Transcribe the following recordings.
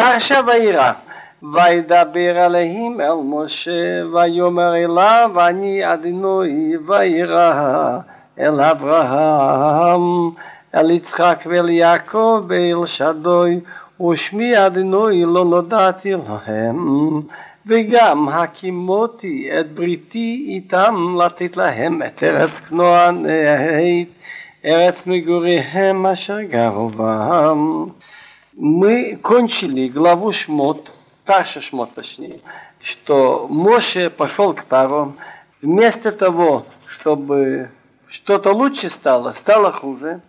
פרשה וירא. וידבר עליהם אל משה, ויאמר אליו, אני אדינוי, וירא אל אברהם, אל יצחק ואל יעקב, ואל שדוי, ושמי אדינוי לא נודעתי להם, וגם הקימותי את בריתי איתם לתת להם את ארץ כנען, ארץ מגוריהם אשר גרו בה. Мы кончили главу Шмот, Парша Шмот точнее, что Моше пошел к Паро, вместо того, чтобы что-то лучше стало хуже,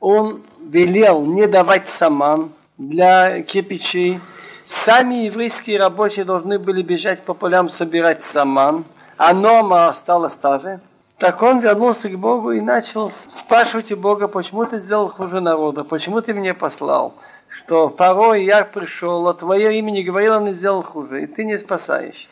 он велел не давать саман для кирпичей. Сами еврейские рабочие должны были бежать по полям собирать саман, а Нома стала старше. Так он вернулся к Богу и начал спрашивать у Бога, почему ты сделал хуже народа, почему ты меня послал, что порой я пришел, а твое имя не говорил, он и сделал хуже, и ты не спасаешь.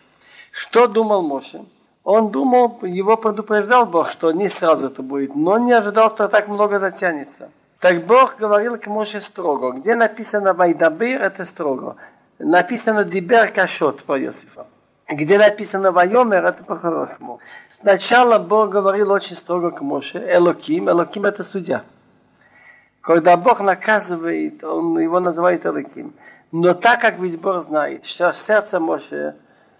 Что думал Моше? Он думал, его предупреждал Бог, что не сразу это будет, но не ожидал, что так много затянется. Так Бог говорил к Моше строго. Где написано «Вайдабир» — это строго. Написано «Дибер кашот» про Иосифа. Где написано «Вайомер» — это по-хорошему. Сначала Бог говорил очень строго к Моше. «Элоким». «Элоким» — это судья. Когда Бог наказывает, он его называет Элоким. Но так как ведь Бог знает, что сердце Моше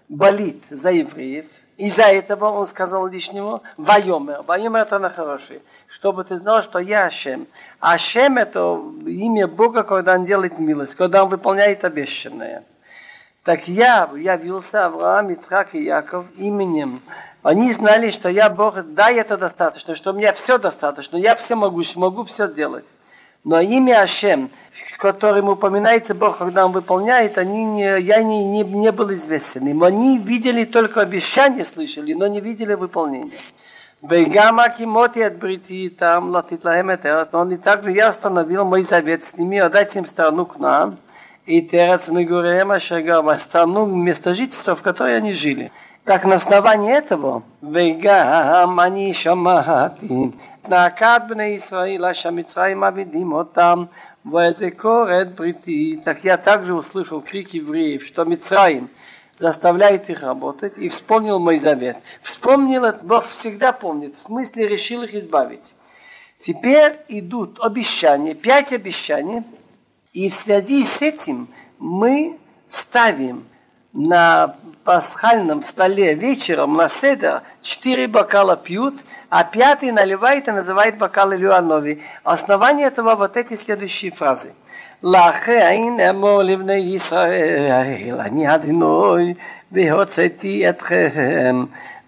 болит за евреев, из-за этого он сказал лишнему «Вайомер». «Вайомер» — это на хороший. Чтобы ты знал, что я Ашем. Ашем — это имя Бога, когда он делает милость, когда он выполняет обещанное. Так я явился Авраам, Ицхак и Яков именем. Они знали, что я Бог, да, это достаточно, что у меня все достаточно, я все могу все делать. Но имя Ашем, которым упоминается Бог, когда Он выполняет, я не был известен им. Они видели только обещания, слышали, но не видели выполнения. Он и также я установил мой завет с ними, отдать им страну к нам, и терец мегуреем ашагава, страну место жительства, в которой они жили. Так на основании этого они шамати, так я также услышал крик евреев, что Мицраим заставляет их работать, и вспомнил мой завет. Вспомнил, Бог всегда помнит, в смысле решил их избавить. Теперь идут обещания, 5 обещаний, и в связи с этим мы ставим на пасхальном столе вечером на седер 4 бокала пьют, а 5 наливает и называет бокал Илюанови. Основание этого вот эти следующие фразы.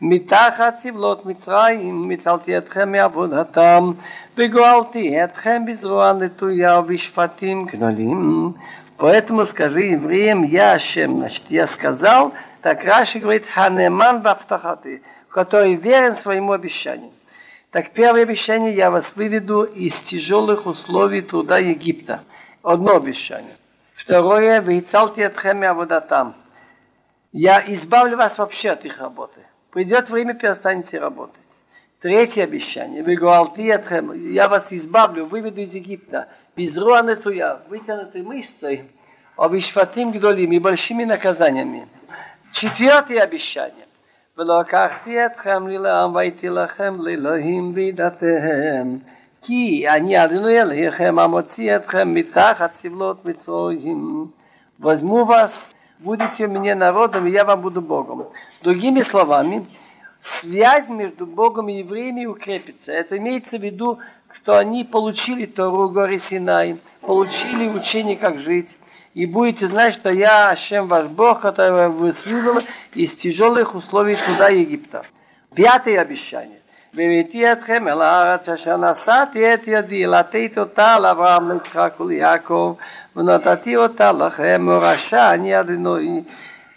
מתחת סבלות מצרים, מצלתי אתכם מעבודתם, וגואלתי אתכם בזרוע נטויה ובשפטים גדולים. Поэтому скажи евреям, я Ашем, значит, я сказал, так Раши говорит, ханеман бафтахаты, который верен своему обещанию. Так первое обещание, я вас выведу из тяжелых условий труда Египта. Одно обещание. Второе, вейцалти атхем миаводатам. Я избавлю вас вообще от их работы. Придет время, перестанете работать. Третье обещание, вегуалти атхем, я вас избавлю, выведу из Египта. Безруан эту я, вытянутой мышцей, обещватым гдолим и большими наказаниями. 4 обещание. Возьму вас, будете у меня народом, и я вам буду Богом. Другими словами, связь между Богом и евреями укрепится. Это имеется в виду, что они получили Тору, горы Синай, получили учение, как жить. И будете знать, что я Ашем ваш Бог, который вас вывел из тяжелых условий туда Египта. 5 обещание.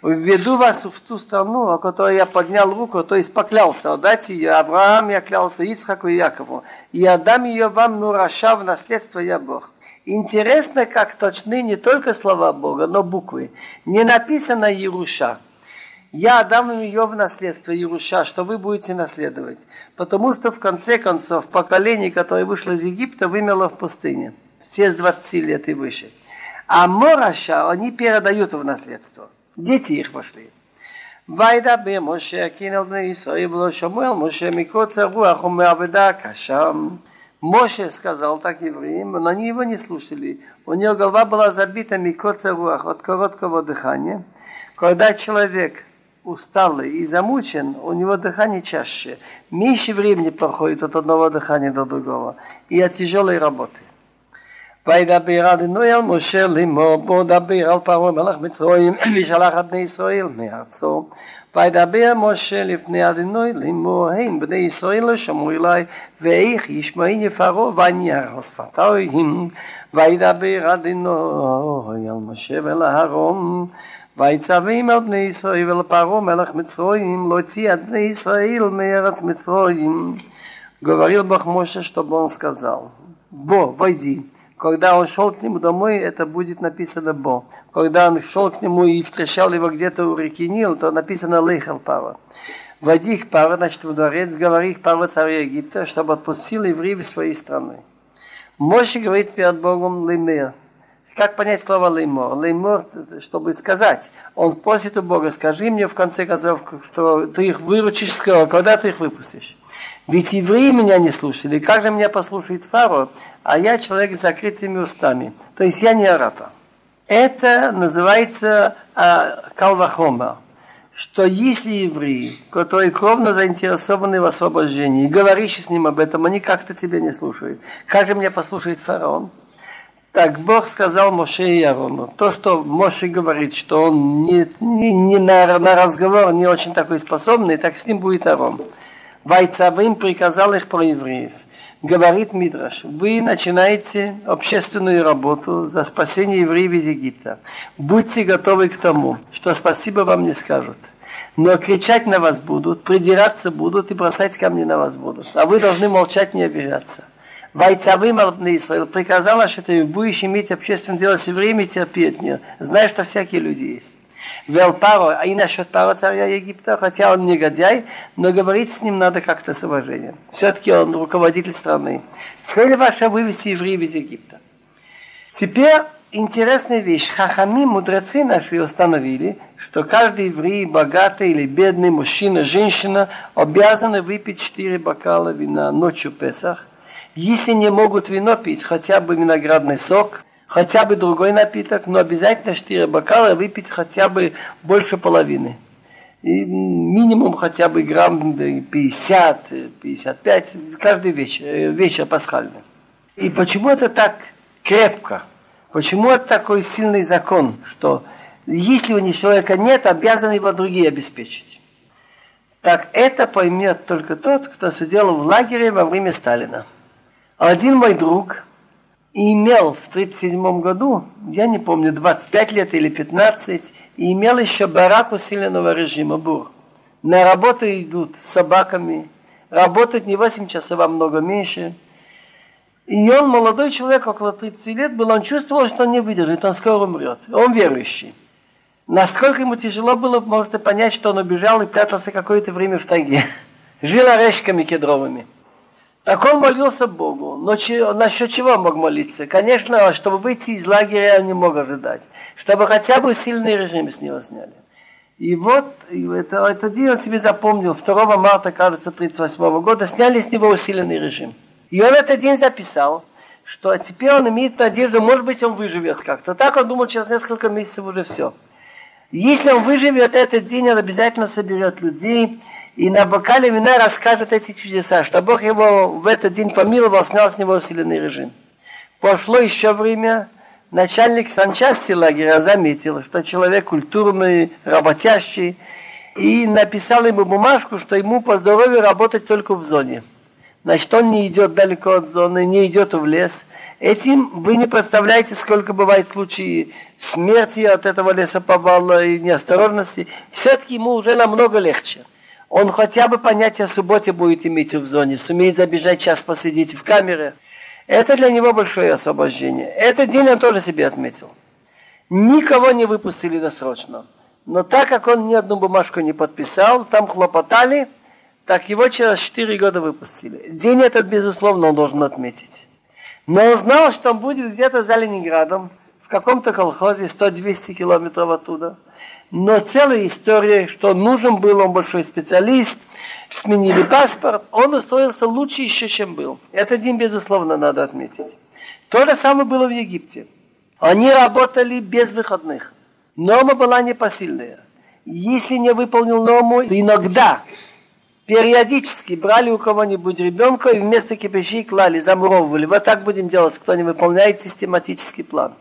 Введу вас в ту страну, о которой я поднял руку, то есть поклялся отдать ее Авраам, я клялся Ицхаку и Якову. И отдам ее вам, Нураша, в наследство я Бог. Интересно, как точны не только слова Бога, но буквы. Не написано Еруша. Я отдам ее в наследство, Еруша, что вы будете наследовать. Потому что в конце концов поколение, которое вышло из Египта, вымерло в пустыне. Все с 20 лет и выше. А Мораша они передают в наследство. Дети их пошли. וידבר משה אקינו על בני ישראל ולא שמואל משה מקוצר רוח ומעבדה הקשה. Моше сказал так евреям, но они его не слушали. У него голова была забита микоцер руах, от короткого дыхания. Когда человек усталый и замучен, у него дыхание чаще. Меньше времени проходит от одного дыхания до другого. И от тяжелой работы. וידבר אדוני אל משה לאמור בוא דבר אל פרעה מלך מצרים ושלח את בני ישראל מארצו. וידבר משה לפני אדוני לאמור הן בני ישראל לא שמעו אלי ואיך ישמעני פרעה ואני אראה שפתיים. וידבר אדוני אל משה ואל אהרון ויצווהם אל בני ישראל ואל פרעה מלך מצרים להוציא את בני ישראל מארץ מצרים. говорил Бог Моше, чтобы он сказал: бо, войди. Когда он шел к нему домой, это будет написано «бо». Когда он шел к нему и встречал его где-то у реки Нил, то написано «лейхал пара». «Води их пара», значит, в дворец, говори их пара царя Египта, чтобы отпустил евреев из своей страны. Моше говорит перед Богом «леймер». Как понять слово «леймор»? «Леймор», чтобы сказать. Он просит у Бога: скажи мне в конце концов, что ты их выручишь, когда ты их выпустишь. Ведь евреи меня не слушали, как же меня послушает Фараон, а я человек с закрытыми устами, то есть я не оратор. Это называется калвахома, что если евреи, которые кровно заинтересованы в освобождении, говоришь с ним об этом, они как-то тебя не слушают. Как же меня послушает Фараон? Так Бог сказал Моше и Аарону. То, что Моше говорит, что он не на разговор не очень такой способный, так с ним будет Аарон. Вайцавым приказал их про евреев. Говорит Мидраш: вы начинаете общественную работу за спасение евреев из Египта. Будьте готовы к тому, что спасибо вам не скажут. Но кричать на вас будут, придираться будут и бросать камни на вас будут. А вы должны молчать, не обижаться. Вайцавым албны Исраил приказал, что ты будешь иметь общественное дело с евреями и терпеть не. Знаешь, что всякие люди есть. Вел Паро, а и насчет Паро царя Египта, хотя он негодяй, но говорить с ним надо как-то с уважением. Все-таки он руководитель страны. Цель ваша — вывести евреев из Египта. Теперь интересная вещь. Хахами, мудрецы наши, установили, что каждый еврей, богатый или бедный, мужчина, женщина, обязаны выпить 4 бокала вина ночью Песах. Если не могут вино пить, хотя бы виноградный сок, хотя бы другой напиток, но обязательно 4 бокала выпить хотя бы больше половины. И минимум хотя бы грамм 50-55 каждый вечер пасхальный. И почему это так крепко? Почему это такой сильный закон, что если у них человека нет, обязаны его другие обеспечить? Так это поймет только тот, кто сидел в лагере во время Сталина. Один мой друг имел в 1937 году, я не помню, 25 лет или 15, и имел еще барак усиленного режима, бур. На работу идут с собаками, работают не 8 часов, а много меньше. И он, молодой человек, около 30 лет был, он чувствовал, что он не выдержит, он скоро умрет. Он верующий. Насколько ему тяжело было, можете понять, что он убежал и прятался какое-то время в тайге. Жил орешками кедровыми. Так он молился Богу. Но насчет чего мог молиться? Конечно, чтобы выйти из лагеря, он не мог ожидать. Чтобы хотя бы сильный режим с него сняли. И вот этот день он себе запомнил. 2 марта, кажется, 1938 года сняли с него усиленный режим. И он этот день записал, что теперь он имеет надежду, может быть, он выживет как-то. Так он думал, через несколько месяцев уже все. Если он выживет этот день, он обязательно соберет людей, и на бокале вина расскажет эти чудеса, что Бог его в этот день помиловал, снял с него усиленный режим. Прошло еще время, начальник санчасти лагеря заметил, что человек культурный, работящий, и написал ему бумажку, что ему по здоровью работать только в зоне. Значит, он не идет далеко от зоны, не идет в лес. Этим вы не представляете, сколько бывает случаев смерти от этого лесоповала и неосторожности. Все-таки ему уже намного легче. Он хотя бы понятие о субботе будет иметь в зоне, сумеет забежать час, посидеть в камере. Это для него большое освобождение. Этот день он тоже себе отметил. Никого не выпустили досрочно. Но так как он ни одну бумажку не подписал, там хлопотали, так его через 4 года выпустили. День этот, безусловно, он должен отметить. Но он знал, что он будет где-то за Ленинградом, в каком-то колхозе 100-200 километров оттуда. Но целая история, что нужен был он большой специалист, сменили паспорт, он устроился лучше еще, чем был. Это один, безусловно, надо отметить. То же самое было в Египте. Они работали без выходных. Норма была непосильная. Если не выполнил норму, иногда периодически брали у кого-нибудь ребенка и вместо кипящей клали, замуровывали. Вот так будем делать, кто не выполняет систематический план.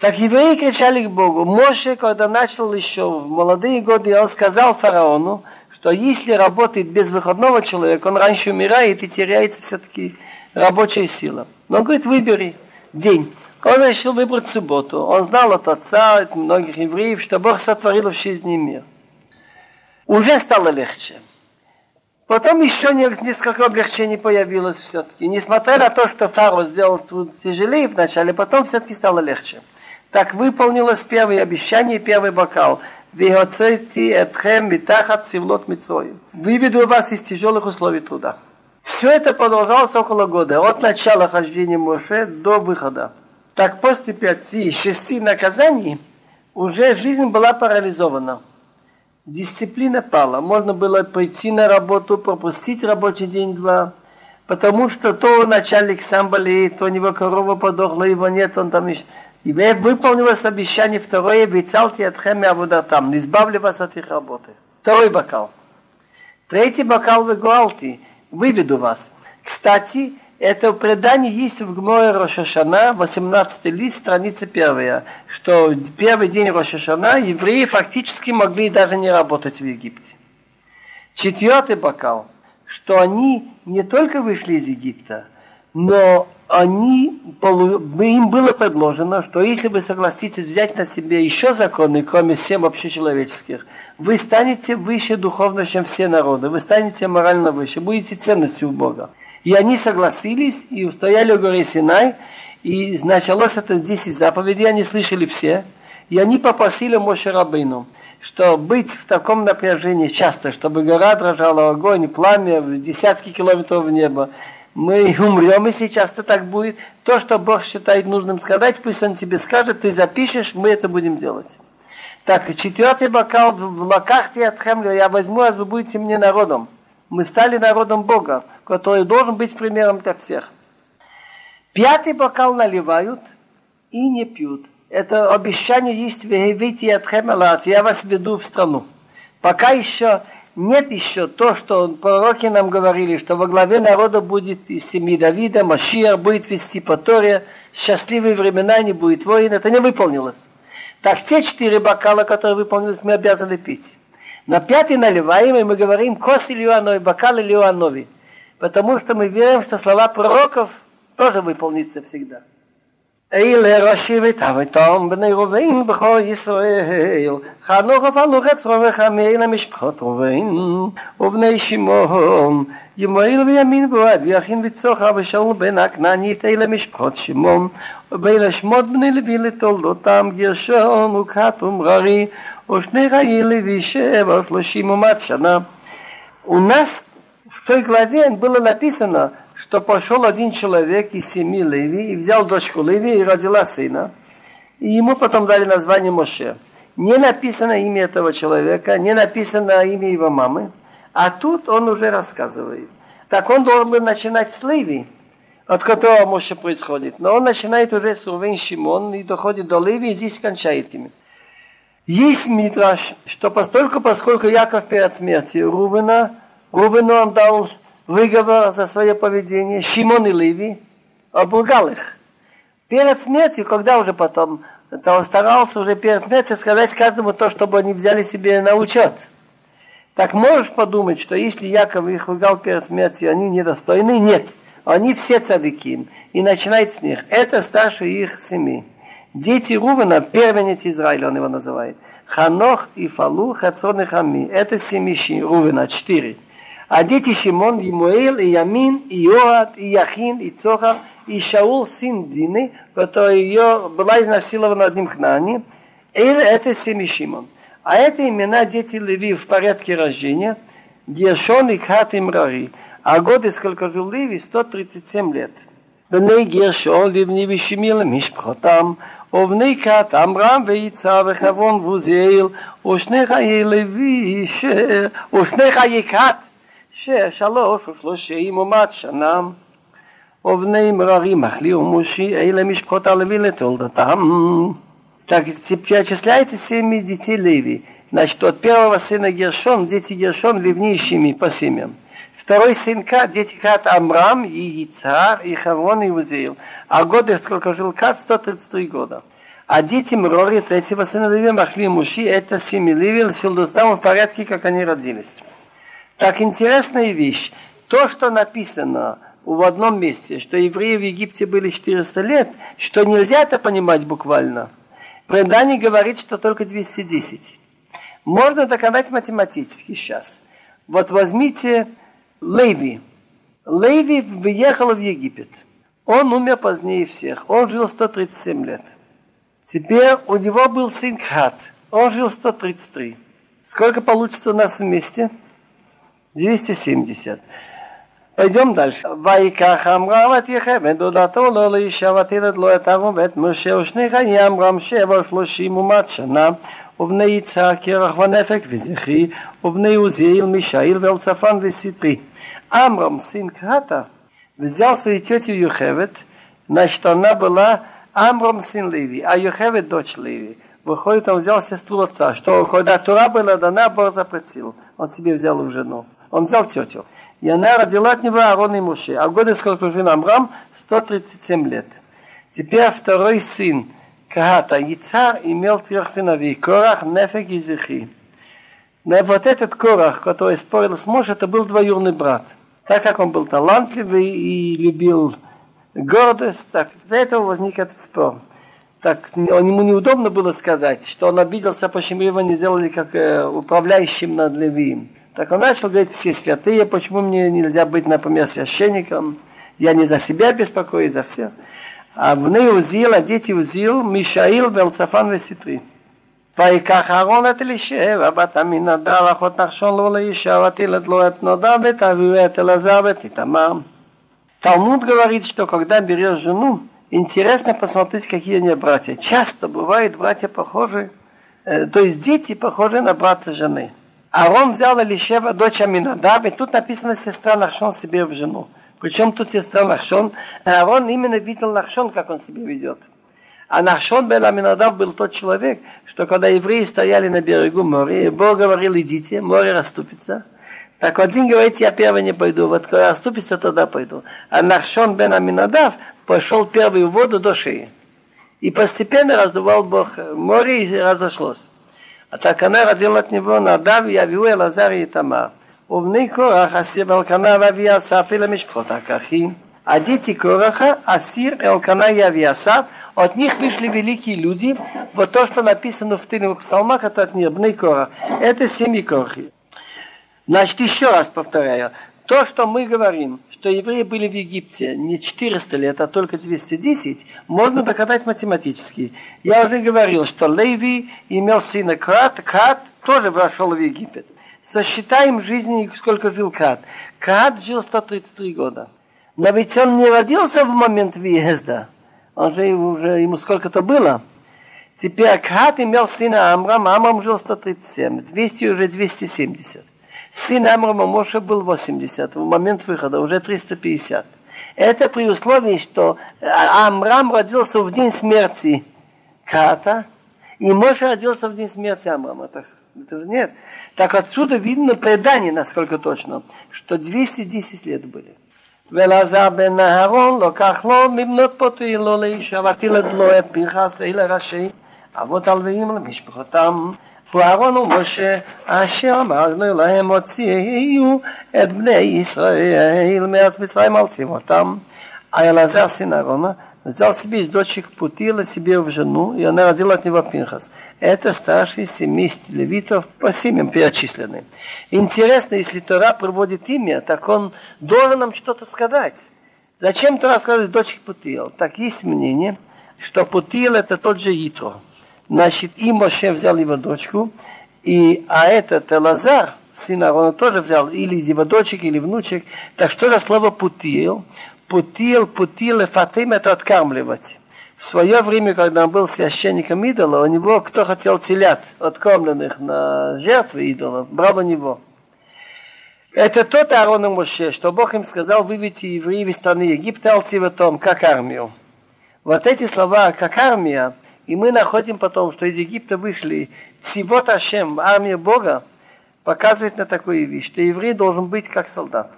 Так евреи кричали к Богу. Моше, когда начал еще в молодые годы, он сказал фараону, что если работает без выходного человека, он раньше умирает и теряется все-таки рабочая сила. Но он говорит, выбери день. Он решил выбрать субботу. Он знал от отца, от многих евреев, что Бог сотворил в 6 дней мир. Уже стало легче. Потом еще несколько облегчений появилось все-таки. Несмотря на то, что фараон сделал труд тяжелее вначале, потом все-таки стало легче. Так выполнилось первое обещание, первый бокал. Выведу вас из тяжелых условий труда. Все это продолжалось около года, от начала хождения Моше до выхода. Так после 5-6 наказаний уже жизнь была парализована. Дисциплина пала. Можно было пойти на работу, пропустить рабочий день-два, потому что то начальник сам болеет, то у него корова подохла, его нет, он там еще... И выполнилось обещание второе, «Вецалти атхем меаводатам», «Не избавлю вас от их работы». Второй бокал. Третий бокал «Вегуалти», «Выведу вас». Кстати, это предание есть в Гморе Рош а-Шана, 18 лист, страница 1, что первый день Рош а-Шана евреи фактически могли даже не работать в Египте. Четвертый бокал, что они не только вышли из Египта, но им было предложено, что если вы согласитесь взять на себя еще законы, кроме 7 общечеловеческих, вы станете выше духовно, чем все народы, вы станете морально выше, будете ценностью у Бога. И они согласились и устояли у горы Синай, и началось это с 10 заповедей, они слышали все, и они попросили Моше Рабейну, что быть в таком напряжении часто, чтобы гора дрожала, огонь, пламя, десятки километров в небо, мы умрем, и сейчас-то так будет, то, что Бог считает нужным сказать, пусть Он тебе скажет, ты запишешь, мы это будем делать. Так, 4 бокал, в лаках ты отхемлю, я возьму вас, вы будете мне народом. Мы стали народом Бога, который должен быть примером для всех. 5 бокал наливают и не пьют. Это обещание есть «Вегевити атхем элаас», я вас веду в страну. Пока еще нет еще то, что пророки нам говорили, что во главе народа будет из семьи Давида, Машиах, будет вести по Торе, счастливые времена, не будет войн, это не выполнилось. Так те 4 бокала, которые выполнились, мы обязаны пить. На 5 наливаем, и мы говорим «Кос Ильюанови», «Бокал Ильюанови», потому что мы верим, что слова пророков тоже выполнится всегда. ולשמות בני לוי לתולדותם גרשון וקהת ומררי ושני חיי לוי 37 ומעט שנה. У нас в той главе было написано, что пошел один человек из семьи Леви и взял дочку Леви и родила сына. И ему потом дали название Моше. Не написано имя этого человека, не написано имя его мамы. А тут он уже рассказывает. Так он должен был начинать с Леви, от которого Моше происходит. Но он начинает уже с Рувен, Шимон и доходит до Леви и здесь кончает ими. Есть мидраш, что поскольку Яков перед смертью Рувену он дал выговор за свое поведение, Шимон и Леви обругал их. Перед смертью, когда уже потом, то он старался уже перед смертью сказать каждому то, чтобы они взяли себе на учет. Так можешь подумать, что если Яков их ругал перед смертью, они недостойны? Нет. Они все цадыки. И начинает с них. Это старше их семьи. Дети Рувена, первенец Израиля, он его называет. Ханох и Фалу, Хацон и Хами. Это семьи Рувена, 4. А дети Шимон, Емуэль, и Ямин, и Иоад, и Яхин, и Цохар, и Шаул, сын Дины, которая ее была изнасилована одним хнани. Это семьи Шимон. А это имена дети Леви в порядке рождения. Гершон и Кхат и Мрари. А годы, сколько жил Леви, 137 лет. בני גיר שאול לבני ושמי למשפחותם, ובני כת עמרם ויצהר וחברון ועוזיאל, ושני חיי לוי שר, ושני חיי כת שר שלוש ושלושים ומעט שנם. ובני מררי מחלי ומושי, אלה משפחות הלוי לתולדתם. Так перечисляется 7 детей Леви. Значит, от первого сына Гершон, дети Гершон, Левни и Шими по семьям. Второй сын Кат, дети Кат, Амрам, и Йицхар, и Хавон, и Узеил. А годы, сколько жил Кат, 133 года. А дети Мрори, третьего сына Леви, Махли, Муши, это семьи Леви, Силдустам в порядке, как они родились. Так, интересная вещь. То, что написано в одном месте, что евреи в Египте были 400 лет, что нельзя это понимать буквально. Предание говорит, что только 210. Можно доказать математически сейчас. Вот возьмите Леви. Леви въехал в Египет. Он умер позднее всех. Он жил 137 лет. Теперь у него был сын Кат. Он жил 133. Сколько получится у нас вместе? 270. Пойдем дальше. ויקח עמרם את יוכבד דודתו לו לאישה ותלד לו את אהרון ואת משה ושני חיי עמרם 37 ומעט שנה ובני יצהר קרח ונפק וזכרי ובני עוזיאל מישאל ואלצפן וסטרי. Амрам, сын Ката, взял свою тетю Йохевед, значит, она была Амрам, сын Леви, а Йохевед дочь Леви. Выходит, он взял сестру отца, что когда Тура была дана, Бог запретил. Он себе взял в жену. Он взял тетю. И она родила от него Аарон и Моше. А годы, сколько жил Амрам? 137 лет. Теперь второй сын Ката, Йицхар, имел 3 сыновей. Корах, Нефек и Зихи. Но вот этот Корах, который спорил с Моше, это был двоюродный брат. Так как он был талантливый и любил гордость, так из-за этого возник этот спор. Так ему неудобно было сказать, что он обиделся, почему его не сделали как управляющим над Левием. Так он начал говорить, все святые, почему мне нельзя быть, например, священником? Я не за себя беспокоюсь, за всех. А вны Узил, а дети Узил, Мишаил, Велцафан, Веситры. ויקח אהרון את אלישע, הבת עמינדב, אחות נחשון לו לאישה, ותלד לו את נודב, ואת אביהו, את אלעזר, ואת איתמר. Талмуд говорит, что когда берешь жену, интересно посмотреть, какие они братья. Часто бывают братья похожие, то есть дети похожие на брата жены. Аарон взял Элишева, дочь Аминадаб, и тут написано «сестра Нахшон себе в жену». Причем тут сестра Нахшон, Аарон именно видел Нахшон, как он себя ведет. А Нахшон бен Аминадаб был тот человек, что когда евреи стояли на берегу моря, Бог говорил «идите, море расступится». Так один говорит «я первый не пойду, вот когда расступится, тогда пойду». А Нахшон бен Аминадаб пошел первый в воду до шеи. И постепенно раздувал Бог море и разошлось. А так она родила от него Надав, Авиу, Элазар и Тамар. Увны Корах, Асир, Элкана, Авиасав, и Лемешпхот, Акахи. А дети Кораха, Асир, Элкана и Авиасав, от них вышли великие люди. Вот то, что написано в тыльных псалмах, это от них, Бны Корах. Это семьи Корахи. Значит, еще раз повторяю. То, что мы говорим, что евреи были в Египте не 400 лет, а только 210, можно доказать математически. Я уже говорил, что Леви имел сына Кат, Кат тоже вошел в Египет. Сосчитаем жизни, сколько жил Кат. Кат жил 133 года. Но ведь он не родился в момент въезда. Он же ему сколько-то было. Теперь Кат имел сына Амрам, Амрам жил 137, 200 уже 270. Сын Амрама Моше был 80, в момент выхода уже 350. Это при условии, что Амрам родился в день смерти Ката, и Моше родился в день смерти Амрама. Это же нет. Так отсюда видно предание, насколько точно, что 210 лет были. Велазар бен Аарон, локах ло, мимнот потуи ло лейша, ватилет ло эт пинхас, эйла рашей, а вот алвеим лемишпхотам. ואהרון ומשה אשר אמרנו להם הוציאו את בני ישראל מארץ מצרים הוציאו אותם. אלעזר сын Аарона взял себе из дочек Путила себе в жену, и она родила от него Пинхас. Это старшие семейства левитов по семьям перечислены. Интересно, если Тора приводит имя, так он должен нам что-то сказать. Зачем Тора сказать дочек Путила? Так есть мнение, что Путил это тот же Итро. Значит, и Моше взял его дочку, а этот Элазар, сын Аарона, тоже взял или из его дочек, или внучек. Так что за слово «путил»? путил Фатиму откармливать. В свое время, когда он был священником идола, у него, кто хотел телят, откормленных на жертвы идола, брал у него. Это тот Аарон и Моше, что Бог им сказал, выведите евреев из страны Египта алтивотом, как армию. Вот эти слова, как армия, и мы находим потом, что из Египта вышли Цивот Ашем, армия Бога, показывает на такую вещь, что еврей должен быть как солдат.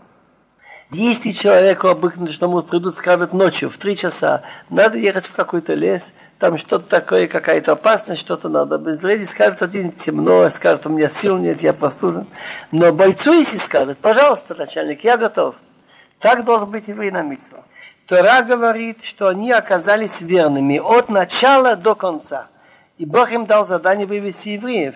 Если человеку обыкновенному придут, скажут ночью, в 3 часа, надо ехать в какой-то лес, там что-то такое, какая-то опасность, что-то надо. Люди скажут, один темно, скажут, у меня сил нет, я простужен. Но бойцу, если скажут, пожалуйста, начальник, я готов. Так должен быть еврей на митцву. Тора говорит, что они оказались верными от начала до конца. И Бог им дал задание вывести евреев.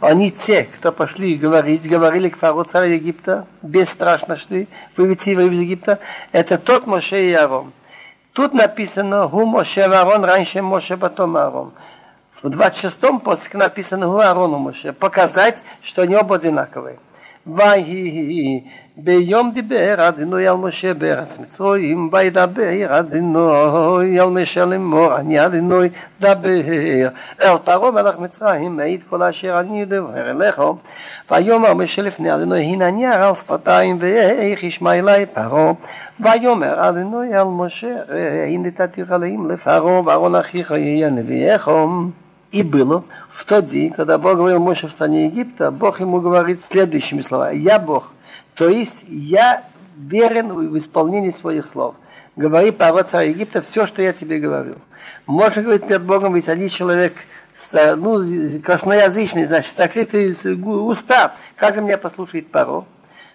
Они те, кто пошли говорить, говорили к фараону царя Египта, бесстрашно шли, вывести евреев из Египта. Это тот Моше и Аарон. Тут написано «Ху Моше Аарон», раньше Моше, потом Аарон. В 26-м поске написано «Ху Аарону Моше», показать, что они оба одинаковые. ביום דיבר אדינוי על משה בארץ מצרים, וידבר אדינוי על משה לאמור, אני אדינוי דבר אל פרעה מלך מצרים, מעיד כל אשר אני אדבר אליך. ויאמר משה לפני אדינוי, הנה אני ארעל שפתיים, ואיך ישמע אלי פרעה. ויאמר אדינוי על משה, הנה נתתיך אלוהים לפרעה, ואהרון אחיך יהיה נביאך. И было в тот день, когда Бог говорил Моше в стране Египта, Бог ему говорит следующими словами. Я Бог, то есть я верен в исполнении своих слов. Говори Фараону царю Египта все, что я тебе говорил. Моше говорит перед Богом, ведь они человек косноязычный, значит, закрытые уста. Как же меня послушает Фараон?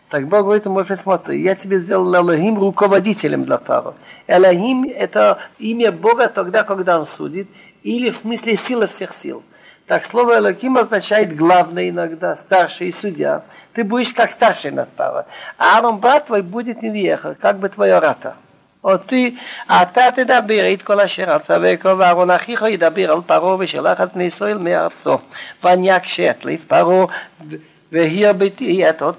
Так Бог говорит, Моше, смотри, я тебе сделал Элохим руководителем для Фараона. Элохим – это имя Бога тогда, когда он судит, или в смысле сила всех сил. Так слово Элоким означает главное иногда, старший и судья. Ты будешь как старший над Фараоном. А Аарон, брат твой, будет невеха, как бы твоя рата. Вот ты, а ты дабирит колашера цавеко, Аарон ахихо и дабирал паро, вешелахат мисоил меарцо. Ваньяк шетлив паро, вехир бити, это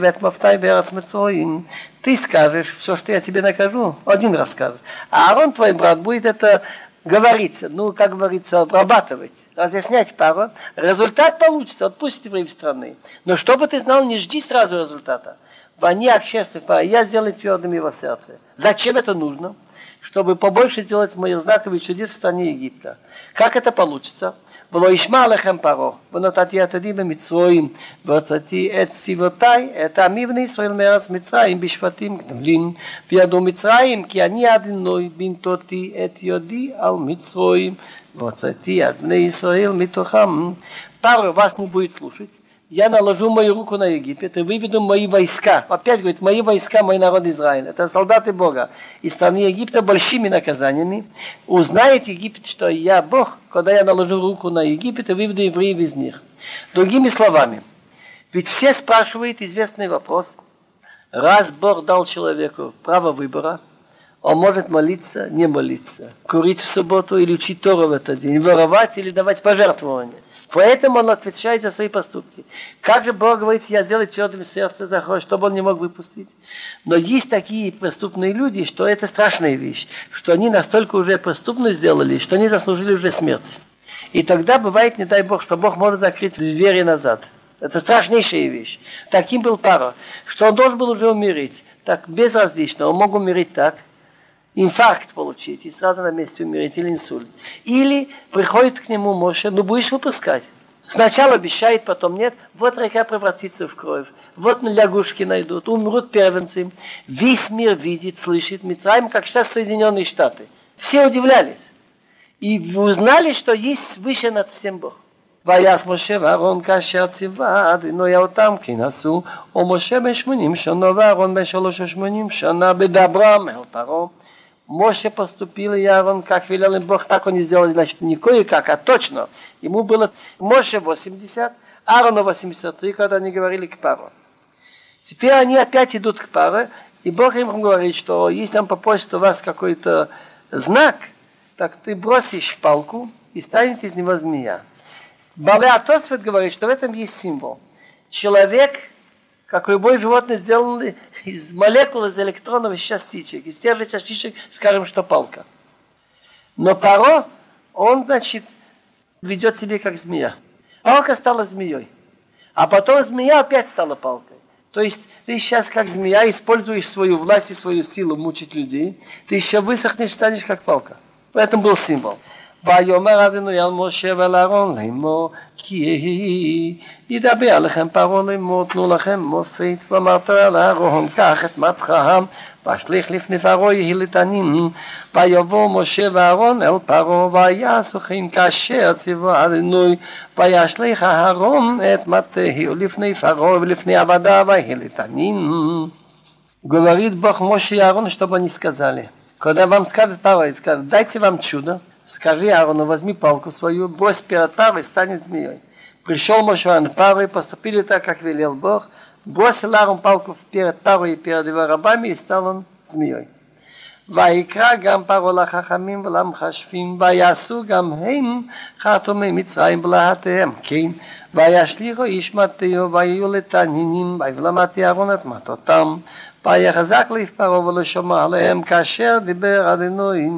вет мафтай берац мецоин. Ты скажешь все, что я тебе накажу, один раз скажешь. А Аарон, твой брат, будет это... Говорится, ну, как говорится, обрабатывать, разъяснять пару. Результат получится, отпустите время страны. Но чтобы ты знал, не жди сразу результата. Они общественные пары, я сделаю твердым его сердце. Зачем это нужно? Чтобы побольше делать моих знаков и чудес в стране Египта. Как это получится? ולא ישמע לכם פרעה, ונתתי את ידי במצרים, והוצאתי את צבאותי, את עמי בני ישראל מארץ מצרים, בשבטים גדולים, וידעו מצרים, כי אני אדוני בנתתי את ידי על מצרים, והוצאתי את בני ישראל מתוכם. Пара вас не будет слушать. Я наложу мою руку на Египет и выведу мои войска. Опять говорит, мои войска, мой народ Израиль. Это солдаты Бога. Из страны Египта большими наказаниями. Узнает Египет, что я Бог, когда я наложу руку на Египет и выведу евреев из них. Другими словами, ведь все спрашивают известный вопрос. Раз Бог дал человеку право выбора, он может молиться, не молиться, курить в субботу или учить Тору в этот день, воровать или давать пожертвования. Поэтому он отвечает за свои поступки. Как же Бог говорит, я сделаю твердым сердце, чтобы он не мог выпустить. Но есть такие преступные люди, что это страшная вещь, что они настолько уже преступно сделали, что они заслужили уже смерть. И тогда бывает, не дай Бог, что Бог может закрыть двери назад. Это страшнейшая вещь. Таким был Фараон, что он должен был уже умереть. Так безразлично, он мог умереть так. Инфаркт получить, и сразу на месте умереть, или инсульт. Или приходит к нему Моше, ну будешь выпускать. Сначала обещает, потом нет. Вот река превратится в кровь. Вот лягушки найдут, умрут первенцы. Весь мир видит, слышит Мицраим, как сейчас Соединенные Штаты. Все удивлялись. И узнали, что есть свыше над всем Бог. ויעש משה ואהרון כאשר ציווה אדוני אותם כי נשאו ומשה בן 80 שנה ואהרון בן 83 שנה בדברם אל פרעה. Моше поступил, и Аарон, как велел им Бог, так он и сделал, значит, не кое-как, а точно. Ему было Моше 80, Аарону 83, когда они говорили к пару. Теперь они опять идут к пару, и Бог им говорит, что если он попросит у вас какой-то знак, так ты бросишь палку, и станет из него змея. Балеа Тосфот говорит, что в этом есть символ. Человек, как любое животное, сделан из молекул, из электронов, из частичек. Из тех же частичек, скажем, что палка. Но Паро, он, значит, ведет себя как змея. Палка стала змеей. А потом змея опять стала палкой. То есть ты сейчас как змея используешь свою власть и свою силу мучить людей. Ты еще высохнешь, станешь как палка. Поэтому был символ. ואשליך לפני פרעה יהי לטנים, ויבוא משה ואהרון אל פרעה, ויעשו כן כאשר ציווה אדוני, וישליך אהרון את מטהו לפני פרעה ולפני עבדיו יהי לטנים. Говорит Бог Моше и Аарону, чтобы они сказали. Когда вам скажет Паро, скажет, дайте вам чудо, скажи Аарону, возьми палку свою, брось перед Паро и станет змеей. Пришел Моше к Паро и поступили так, как велел Бог. Бросил Аарон палку перед Паро и перед его рабами, и стал он змеей. ויקרא גם פרעה לחכמים ולמחשבים, ויעשו גם הם חתומי מצרים בלהטיהם, כן, וישליכו איש מטהו, ויהיו לתנינים, ויבלע מטה אהרון את מטותם, ויחזק לב פרעה ולא שמע עליהם, כאשר דיבר אדוני.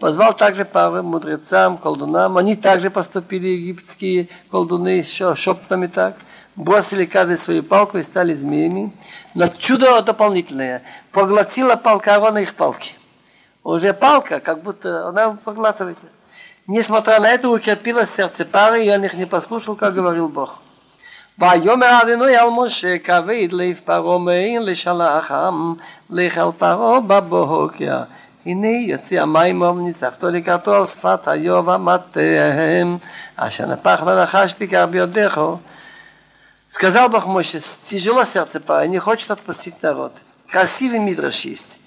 Позвал также Паро, мудрецам, колдунам, они также поступили, египетские колдуны, шепотами так. Бросили каждый свою палку и стали змеями. Но чудо дополнительное. Поглотила палка Аарона их палки. Уже палка, как будто она поглатывает. Несмотря на это, укрепилось сердце Паро, и он их не послушал, как говорил Бог. ויאמר אדוני אל משה כבד לב פרעה מאין לשלחם לך אל פרעה בבוקר הנה יוצא המים וניצבת לקראתו על שפת היוב המטהם אשר נפח ונחש פיקר בידיך. Сказал Бог Моше, тяжело сердце Паро, не хочет отпустить народ. Красивый мидраш есть.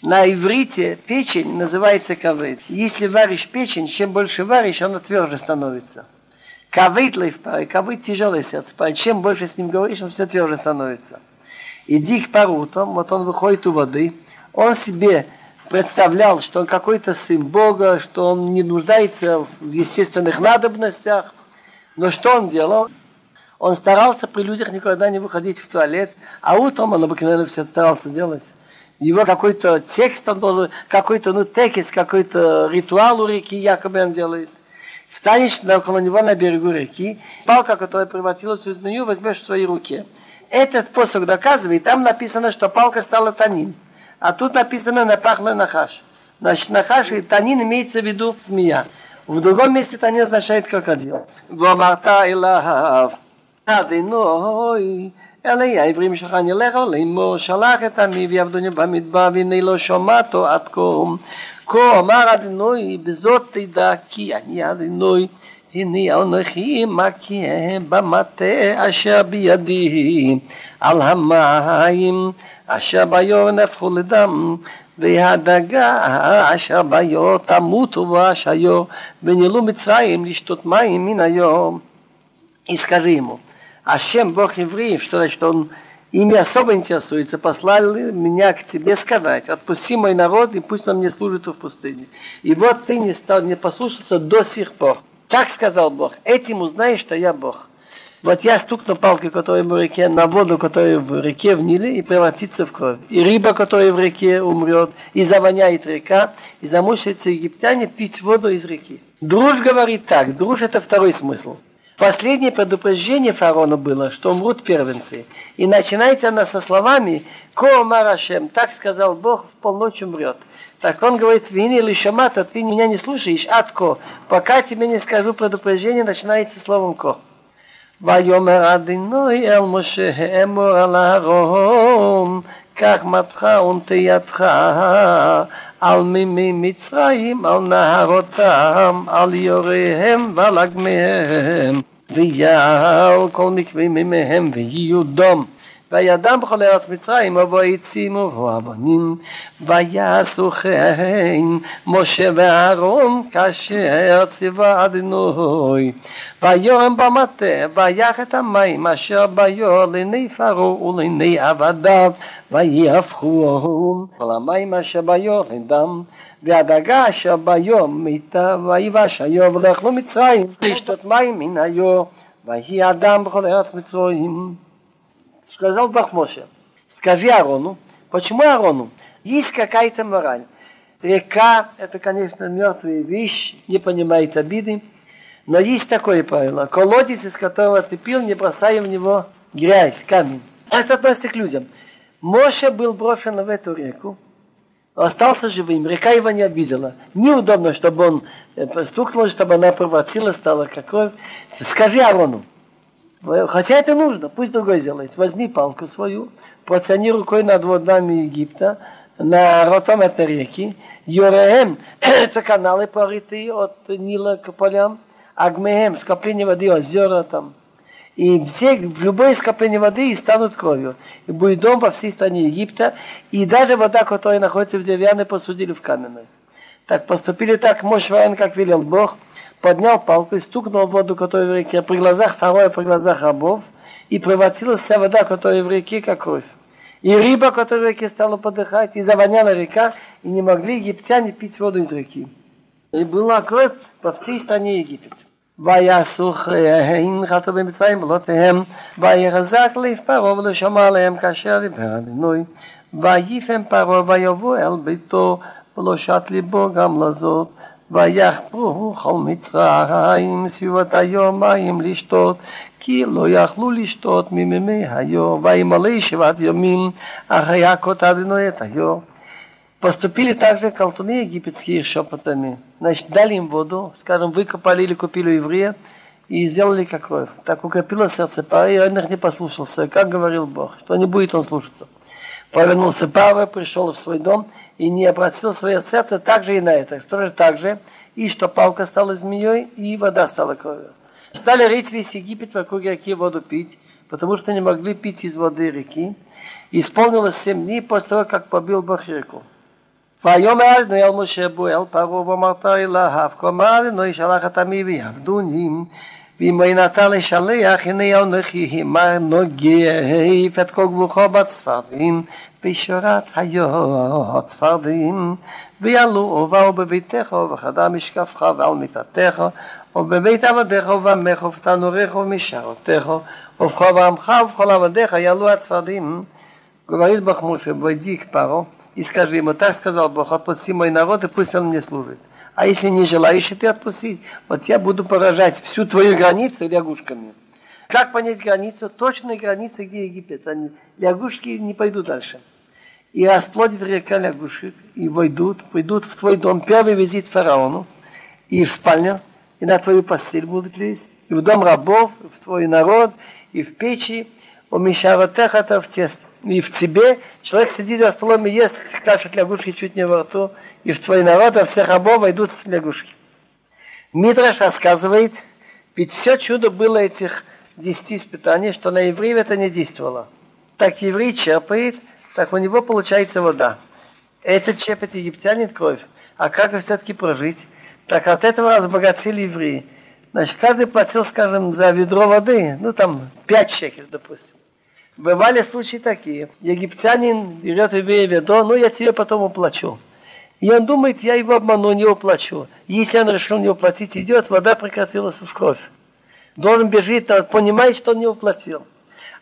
На иврите печень называется кавейд. Если варишь печень, чем больше варишь, она тверже становится. Кавейд лейф Паро, кавейд тяжелое сердце Паро. Чем больше с ним говоришь, он все тверже становится. Иди к Паро, там, вот он выходит у воды. Он себе представлял, что он какой-то сын Бога, что он не нуждается в естественных надобностях. Но что он делал? Он старался при людях никогда не выходить в туалет, а утром он обыкновенно все старался делать. Его какой-то текст, он должен, какой-то текст, какой-то ритуал у реки якобы он делает. Встанешь около него на берегу реки, палка, которая превратилась в змею, возьмешь в свои руки. Этот посох доказывает, там написано, что палка стала танин, а тут написано «напахла нахаш». Значит, нахаш и танин имеется в виду змея. В другом месте танин означает крокодил. «Вомарта илав». אדינוי אלי העברים שלך נלך לימור שלח את עמי ויעבדוני במדבר והנה לא שומעתו עד כה אמר אדינוי בזאת תדע כי אני אדינוי הנה אנכי מכה במטה אשר בידי על המים אשר ביום נהפכו לדם והדגה אשר ביום תמותו ואשיו ונעלו מצרים לשתות מים מן היום. И скажи ему, а чем Бог евреев, что значит, он ими особо интересуется, послал меня к тебе сказать, отпусти мой народ, и пусть он мне служит в пустыне. И вот ты не послушался до сих пор. Так сказал Бог, этим узнаешь, что я Бог. Вот я стукну палкой, которая в реке, на воду, которая в реке, в Ниле, и превратится в кровь. И рыба, которая в реке, умрет, и завоняет река, и замучаются египтяне пить воду из реки. Дружь говорит так, дружь это второй смысл. Последнее предупреждение фараона было, что умрут первенцы. И начинается она со словами «Ко омар Ашем», так сказал Бог, в полночь умрет. Так он говорит «Вини лишомата, ты меня не слушаешь, ад ко, пока тебе не скажу предупреждение», начинается словом «ко». «Вайомер адиной эл Моше эмор ал Аарон, как матха он ты ядха». על מימי מצרים, על נהרותם, על יוריהם ועל אגמיהם, ויעל כל מקבי מימיהם, ויהיו דום, וידם בכל ארץ מצרים ובו עצים ובו אבנים ויעשו כן משה ואהרון כאשר ציווה אדוני ויורם במטה ויך את המים אשר ביור לעיני פרעה ולעיני עבדיו ויהפכו המים אשר ביור לדם והדגה אשר ביור מיתה ויבש היאור ולאכלו מצרים לשתות מים מן היאור ויהי אדם בכל ארץ מצרים. Сказал Бог Моше, скажи Аарону. Почему Аарону? Есть какая-то мораль. Река, это, конечно, мертвая вещь, не понимает обиды, но есть такое правило. Колодец, из которого ты пил, не бросай в него грязь, камень. Это относится к людям. Моше был брошен в эту реку, остался живым, река его не обидела. Неудобно, чтобы он стукнул, чтобы она провоцила, стала как кровь. Скажи Аарону. Хотя это нужно, пусть другой сделает. Возьми палку свою, протяни рукой над водами Египта, ротом этой реки. Юреем – это каналы порытые от Нила к полям. Агмеем – скопление воды, озера там. И все, любое скопление воды и станут кровью. И будет дом во всей стране Египта. И даже вода, которая находится в деревянной, посудили в каменной. Так поступили так Моше Аарон, как велел Бог. Поднял палку и стукнул в воду, которая в реке, при глазах фараона, при глазах рабов, и превратилась вся вода, которая в реке, как кровь. И рыба, которая в реке, стала подыхать, и завоняла река, и не могли египтяне пить воду из реки. И была кровь по всей стране Египет. ויעשו כן חטאו במצרים בלותיהם ויחזק לב פרעה ולא שמע להם כאשר דיבר אדוני ויפן פרעה ויבוא אל ביתו ולא שת ליבו גם לזאת ויחפרו כל מצרים סביבת היום מים לשתות כי לא יכלו לשתות ממימי היו וימלא שבעת ימים אחרי הכות אדוני את היו. Поступили также колдуны египетские шепотами. Значит, дали им воду, скажем, выкопали или купили у еврея и сделали как кровь. Так укрепило сердце Паре, и он их не послушался, как говорил Бог, что не будет он слушаться. Повернулся Паре, пришел в свой дом и не обратил свое сердце также и на это. Тоже так же, и что палка стала змеей, и вода стала кровью. Стали рыть весь Египет вокруг реки воду пить, потому что не могли пить из воды реки. Исполнилось 7 дней после того, как побил Бог реку. ויאמר אדוני אל משה בוא אל פרעה ואמרת אליו כה אמר אדוני שלח את עמי ויעבדוני ואם אינך לשלח הנה אנוכי נוגף את כל גבולך בצפרדעים וישרץ היו הצפרדעים ויעלו ובאו בביתך ובחדר משכבך ועל מיטתך ובבית עבדיך ובעמך ובתנוריך ובמשארותך ובכל עמך ובכל עבדיך יעלו הצפרדעים. говорит Бог Моше, пойди к Паро и скажи ему, так сказал Бог, отпусти мой народ, и пусть он мне служит. А если не желаешь, и ты отпустить, вот я буду поражать всю твою границу лягушками. Как понять границу? Точные границы, где Египет. Они, лягушки не пойдут дальше. И расплодит река лягушек, и войдут, пойдут в твой дом. Первый визит фараону, и в спальню, и на твою постель будут лезть, и в дом рабов, и в твой народ, и в печи. У Мишаротех это в тесто. И в тебе человек сидит за столом и ест, кашет лягушки чуть не во рту. И в твой народ, а всех рабов войдут с лягушки. Мидраш рассказывает, ведь все чудо было этих 10 испытаний, что на евреев это не действовало. Так еврей черпает, так у него получается вода. Этот черпает египтянин кровь. А как же все-таки прожить? Так от этого разбогатели евреи. Значит, каждый платил, скажем, за ведро воды, 5 шекель, допустим. Бывали случаи такие. Египтянин берет еврея ведро, я тебе потом уплачу. И он думает, я его обману, не уплачу. Если он решил не уплатить, идет, вода прекратилась в кровь. Должен бежит, он понимает, что он не уплатил.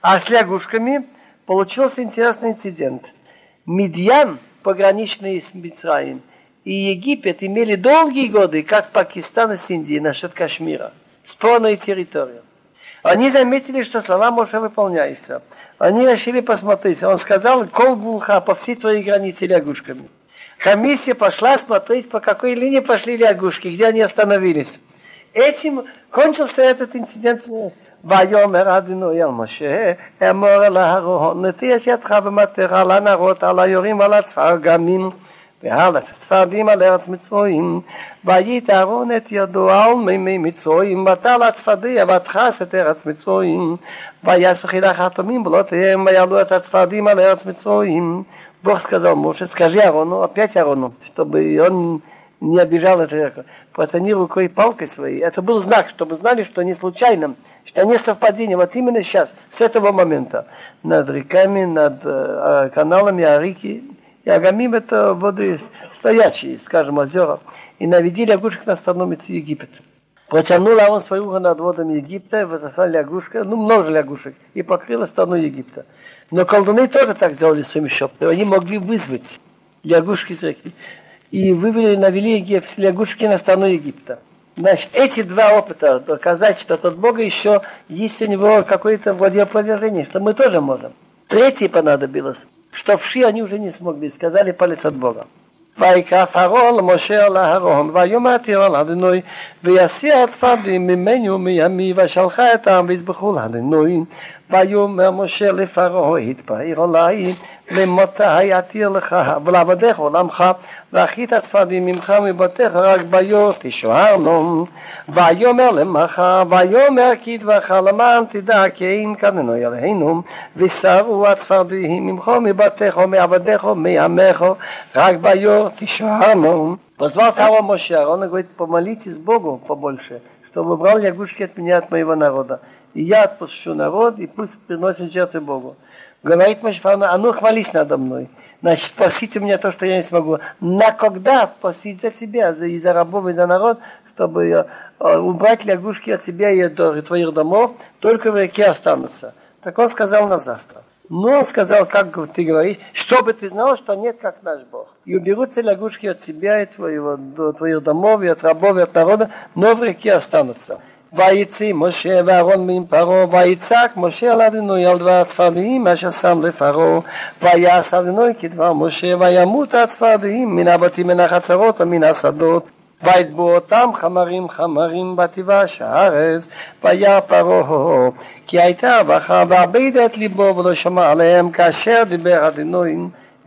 А с лягушками получился интересный инцидент. Медьян, пограничный с Мицраем, и Египет имели долгие годы, как Пакистан и с Индией, насчет Кашмира, спорную территорию. Они заметили, что слова Моше выполняются. Они решили посмотреть. Он сказал, кол гулха по всей твоей границе лягушками. Комиссия пошла смотреть, по какой линии пошли лягушки, где они остановились. Этим кончился этот инцидент. ויאמר אדוני אל משה אמור אל אהרון נטה את ידך במטתך על הנרות על היורים ועל הצפרדעים והלך הספרדים על ארץ מצרים, ויתרון את ידו על מימי מצרים, ותל הצפרדיה ותחס את ארץ מצרים, ויעשו חילך התמים בלותיהם, ויעלו את הצפרדים על ארץ מצרים. Бог сказал Моше: скажи Арону, опять Арону, чтобы он не обижал это яко. Протяни рукой палкой своей. Это был знак, чтобы знали, что не случайно, что не совпадение. Вот именно сейчас, с этого момента, над реками, над каналами Арики, и Агамим — это воды стоячие, скажем, озера. И наведи лягушек на страну Египет. Протянул Арон свою руку над водами Египта, вытащила лягушка, много лягушек, и покрыла страну Египта. Но колдуны тоже так делали своим шепотом. Они могли вызвать лягушки из реки. И навели лягушки на страну Египта. Значит, эти два опыта доказать, что от Бога еще есть у него какое-то владеопровержение, что мы тоже можем. Третье понадобилось, что вши они уже не смогли, сказали палец от Бога. ויקרא פרעה למשה אל אהרון, ויאמר אל אדוני, ויסיע הצפרדים ממנו מימי, ושלחה את העם ויזבחו לאדוני. ויאמר משה לפרעה, התפאר עלי, למתי אתיר לך ולעבדיך ולעמך, והכית הצפרדים ממך ומביתך, רק ביום תשוערנו. ויאמר למך, ויאמר כדברך, למען תדע כי אין כאדוני אלוהינו, וסרו הצפרדים ממך ומביתך ומעבדיך ומעמך, רק ביום тишану. Позвал того Моше, он говорит: помолитесь Богу побольше, чтобы убрал лягушки от меня, от моего народа. И я отпущу народ, и пусть приносит жертвы Богу. Говорит Моше: а ну хвались надо мной. Значит, просите у меня то, что я не смогу. На когда просить за себя, и за рабов, и за народ, чтобы убрать лягушки от себя и от твоих домов, только в реке останутся. Так он сказал на завтра. Но он сказал, как ты говоришь, чтобы ты знал, что нет, как наш Бог. И уберутся лягушки от тебя, и твоих домов, и от рабов, и от народа, но в реке останутся. ויצא משה ואהרון מעם פרעה, ויצעק משה אל אדוני על דבר הצפרדעים אשר שם לפרעה, ויעש אדוני כדבר משה, וימות הצפרדעים מן הבתים, מן החצרות ומן השדות. ויטבעו אותם חמרים חמרים בתיבש הארץ, וירא פרעה כי הייתה רווחה, ועבד את ליבו ולא שמע עליהם כאשר דיבר אדוני.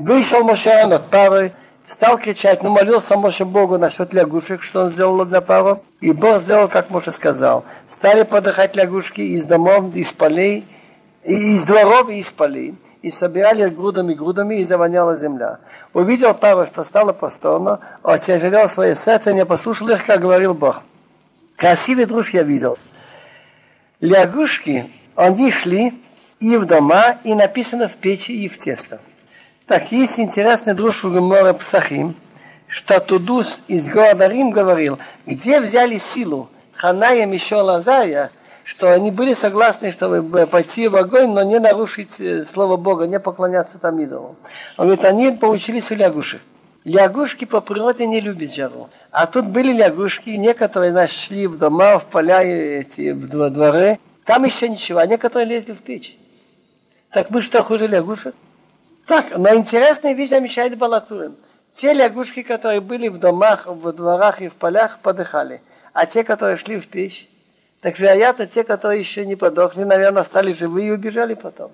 Вышел Моше над Парой, стал кричать, но молился Моше Богу насчет лягушек, что он сделал для Паро. И Бог сделал, как Моше сказал. Стали подыхать лягушки из домов, из полей, и из дворов, и из полей. И собирали грудами, и завоняла земля. Увидел Паро, что стало просторно, отяжелел свое сердце, не послушал их, как говорил Бог. Красивый друж я видел. Лягушки, они шли и в дома, и написано в печи, и в тесто. Так, есть интересный друж в Геморе Псахим, что Тудус из города Рим говорил, где взяли силу Ханая, Мишел, Азария, что они были согласны, чтобы пойти в огонь, но не нарушить слово Бога, не поклоняться там идолам. Он говорит, они получились у лягушек. Лягушки по природе не любят жару. А тут были лягушки, некоторые, значит, шли в дома, в поля, в дворы. Там еще ничего, а некоторые лезли в печь. Так мы что, хуже лягушек? Так, но интересная вещь замечает Балатурин. Те лягушки, которые были в домах, в дворах и в полях, подыхали. А те, которые шли в печь, так, вероятно, те, которые еще не подохли, наверное, стали живы и убежали потом.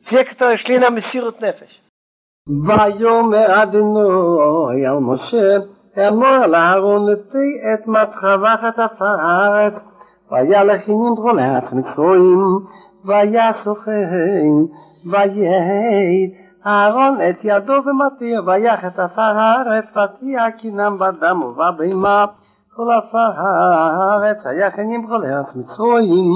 Те, которые шли на Месирут Нефеш. ויאמר אדוני אל משה, אמור אל אהרון, תטה את מדך וכתף הארץ, וילך הנה בכל ארץ מצרים, ויעשו כן, ויהי אהרון את ידו ומתיר, ויכתף הארץ, ותהיה קינם בדם ובבהמה. כל הארץ היה חנים בכל ארץ מצרים,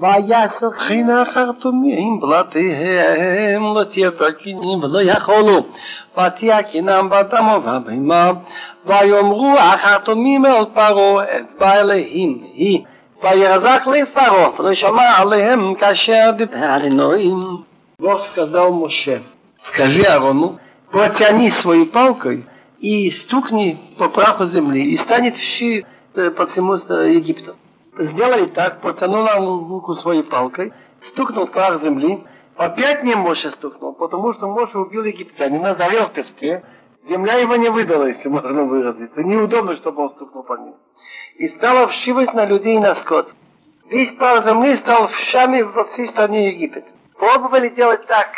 ויעשו חן החרטומים בלעדיהם, לא תהיה קינים ולא יכולו, ותהיה קינם בדם ובבהמה. ויאמרו החרטומים אל פרעה, אצבע אלוהים היא, ויחזק לפרעה, ולא שמע עליהם כאשר דיבר אלוהים. Бог сказал Моше: скажи Арону, протяни своей палкой и стукни по праху земли, и станет вши по всему Египту. Сделали так, протянул руку своей палкой, стукнул прах земли, опять не Моше стукнул, потому что Моше убил египтянина, зарел в песке, земля его не выдала, если можно выразиться, неудобно, чтобы он стукнул по ним. И стала вшивость на людей и на скот. Весь прах земли стал вшами во всей стране Египет. Пробовали делать так,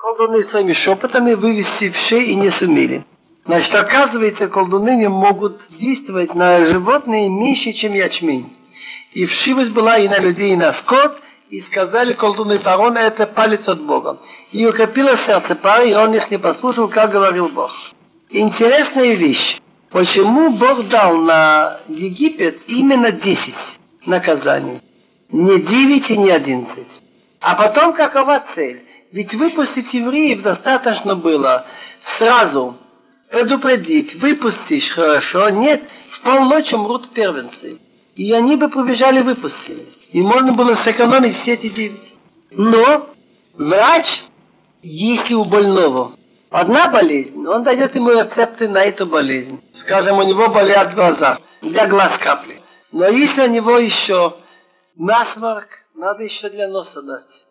колдуны своими шепотами вывести вши и не сумели. Значит, оказывается, колдуны могут действовать на животные меньше, чем ячмень. И вшивость была и на людей, и на скот, и сказали колдуны Парона, это палец от Бога. И укрепило сердце пары, и он их не послушал, как говорил Бог. Интересная вещь. Почему Бог дал на Египет именно 10 наказаний? Не 9 и не 11. А потом какова цель? Ведь выпустить евреев достаточно было сразу предупредить, выпустишь, хорошо, нет, в полночь умрут первенцы. И они бы побежали, выпустили. И можно было сэкономить все эти 9. Но врач, если у больного одна болезнь, он дает ему рецепты на эту болезнь. Скажем, у него болят глаза, для глаз капли. Но если у него еще насморк, надо еще для носа дать.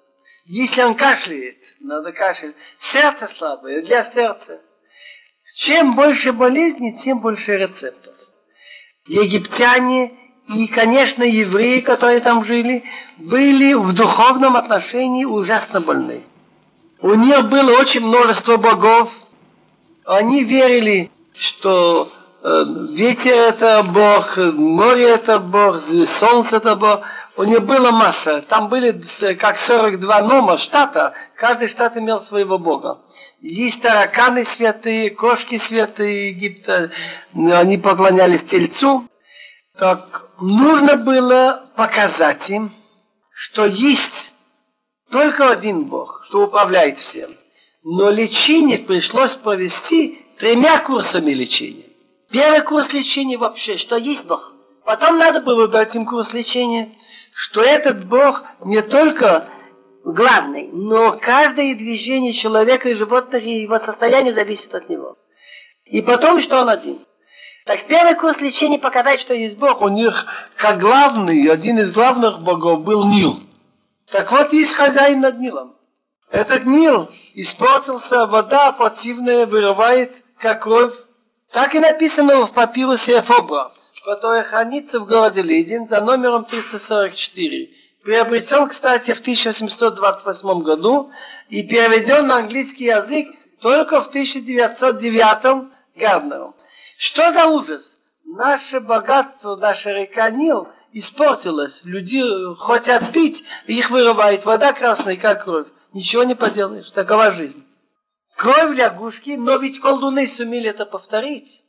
Если он кашляет, надо кашель. Сердце слабое, для сердца. Чем больше болезней, тем больше рецептов. Египтяне и, конечно, евреи, которые там жили, были в духовном отношении ужасно больны. У них было очень множество богов. Они верили, что ветер это бог, море это бог, солнце это бог. У них была масса. Там были как 42 нома штата. Каждый штат имел своего бога. Есть тараканы святые, кошки святые Египта. Они поклонялись Тельцу. Так нужно было показать им, что есть только один Бог, что управляет всем. Но лечение пришлось провести 3 курсами лечения. Первый курс лечения вообще, что есть Бог. Потом надо было дать им курс лечения, что этот Бог не только главный, но каждое движение человека и животных и его состояние зависит от него. И потом, что он один. Так первый курс лечения показать, что есть Бог. У них как главный, один из главных богов был Нил. Так вот, есть хозяин над Нилом. Этот Нил испортился, вода противная вырывает, как кровь. Так и написано в папирусе Фобра, который хранится в городе Лидин за номером 344. Приобретен, кстати, в 1828 году и переведен на английский язык только в 1909 Гарднером. Что за ужас? Наше богатство, наша река Нил испортилась. Люди хотят пить, их вырывает вода красная, как кровь. Ничего не поделаешь, такова жизнь. Кровь лягушки, но ведь колдуны сумели это повторить.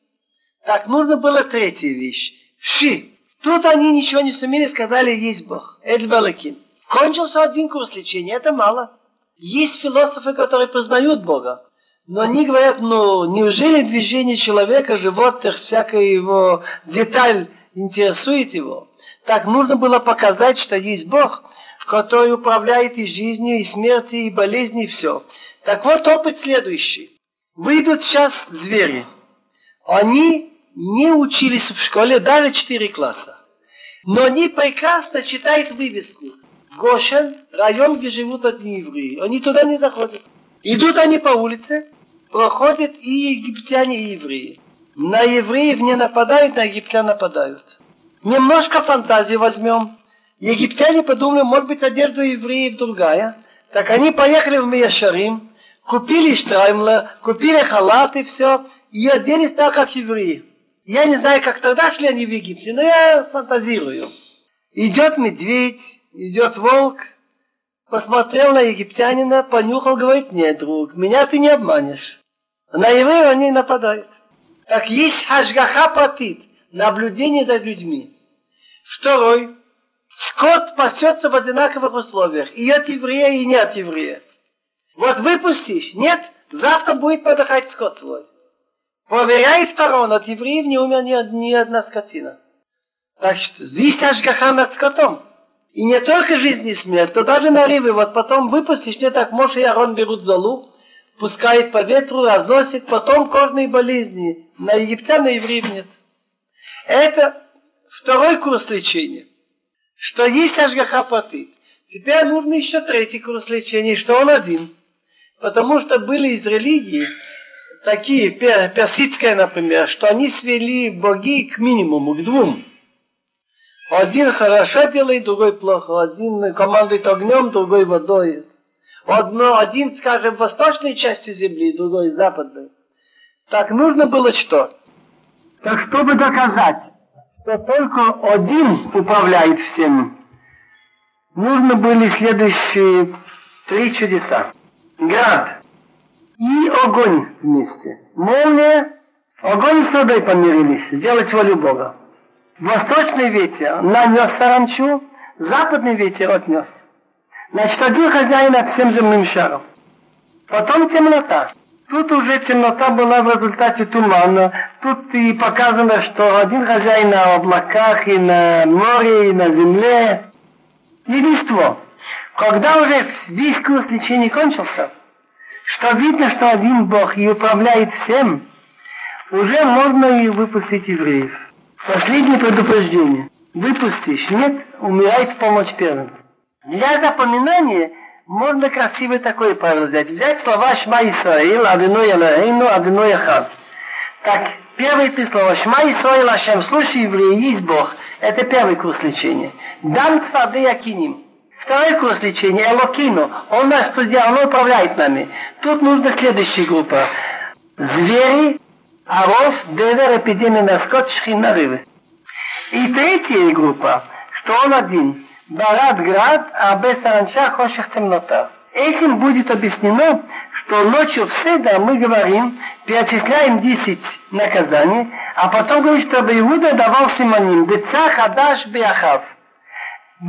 Так нужно было третья вещь. Вши. Тут они ничего не сумели, сказали, есть Бог. Это балакин. Кончился один курс лечения, это мало. Есть философы, которые познают Бога. Но они говорят, неужели движение человека, животных, всякая его деталь интересует его? Так нужно было показать, что есть Бог, который управляет и жизнью, и смертью, и болезнью, и все. Так вот опыт следующий. Выйдут сейчас звери. Они не учились в школе даже 4 класса. Но они прекрасно читают вывеску. Гошен, район, где живут одни евреи. Они туда не заходят. Идут они по улице. Проходят и египтяне, и евреи. На евреев не нападают, на египтян нападают. Немножко фантазии возьмем. Египтяне подумали, может быть, одежда евреев другая. Так они поехали в Мияшарим, купили штраймла, купили халаты, все, и оделись так, как евреи. Я не знаю, как тогда шли они в Египте, но я фантазирую. Идет медведь, идет волк. Посмотрел на египтянина, понюхал, говорит, нет, друг, меня ты не обманешь. На евреев они нападают. Так есть хашгаха патит, наблюдение за людьми. Второй, скот пасется в одинаковых условиях, и от еврея, и не от еврея. Вот выпустишь, нет, завтра будет подыхать скот твой. Проверяет Фарон, от евреев не умер ни одна скотина. Так что здесь хашгаха над скотом. И не только жизнь и смерть, но даже наривы. Вот потом выпустишь, не так Моше и Арон берут золу, пускают по ветру, разносят, потом кожные болезни. На египтян, на евреев нет. Это второй курс лечения. Что есть Ашгаха Патит. Теперь нужно еще третий курс лечения, что он один. Потому что были из религии такие, персидская, например, что они свели боги к минимуму, к 2. Один хорошо делает, другой плохо. Один командует огнем, другой водой. Один, скажем, восточной частью земли, другой западной. Так нужно было что? Так чтобы доказать, что только один управляет всеми, нужно были следующие три чудеса. Град и огонь вместе. Молния, огонь с водой помирились, делать волю Бога. Восточный ветер нанес саранчу, западный ветер отнес. Значит, один хозяин над всем земным шаром. Потом темнота. Тут уже темнота была в результате тумана. Тут и показано, что один хозяин на облаках, и на море, и на земле. Единство. Когда уже весь курс лечения кончился, что видно, что один Бог и управляет всем, уже можно и выпустить евреев. Последнее предупреждение. Выпустишь, нет, умирает в помощь первенца. Для запоминания можно красивое такое правило взять. Взять слова «Шма Исраил», «Адиной Элейну», «Адиной Эхад». Так, первые три слова «Шма Исраил Ашем», «Слушай, евреи, есть Бог». Это первый курс лечения. «Дам цвады Акиним». Второй курс лечения «Элокину». Он наш судья, он управляет нами. Тут нужна следующая группа. Звери, оров, девер, эпидемия на скот, шхин, нарывы. И третья группа, что он один. Барат град, а без саранча хоших темнота. Этим будет объяснено, что ночью в Седер мы говорим, перечисляем 10 наказаний, а потом говорим, чтобы Иуда давал симоним. Деца, хадаш, беахав.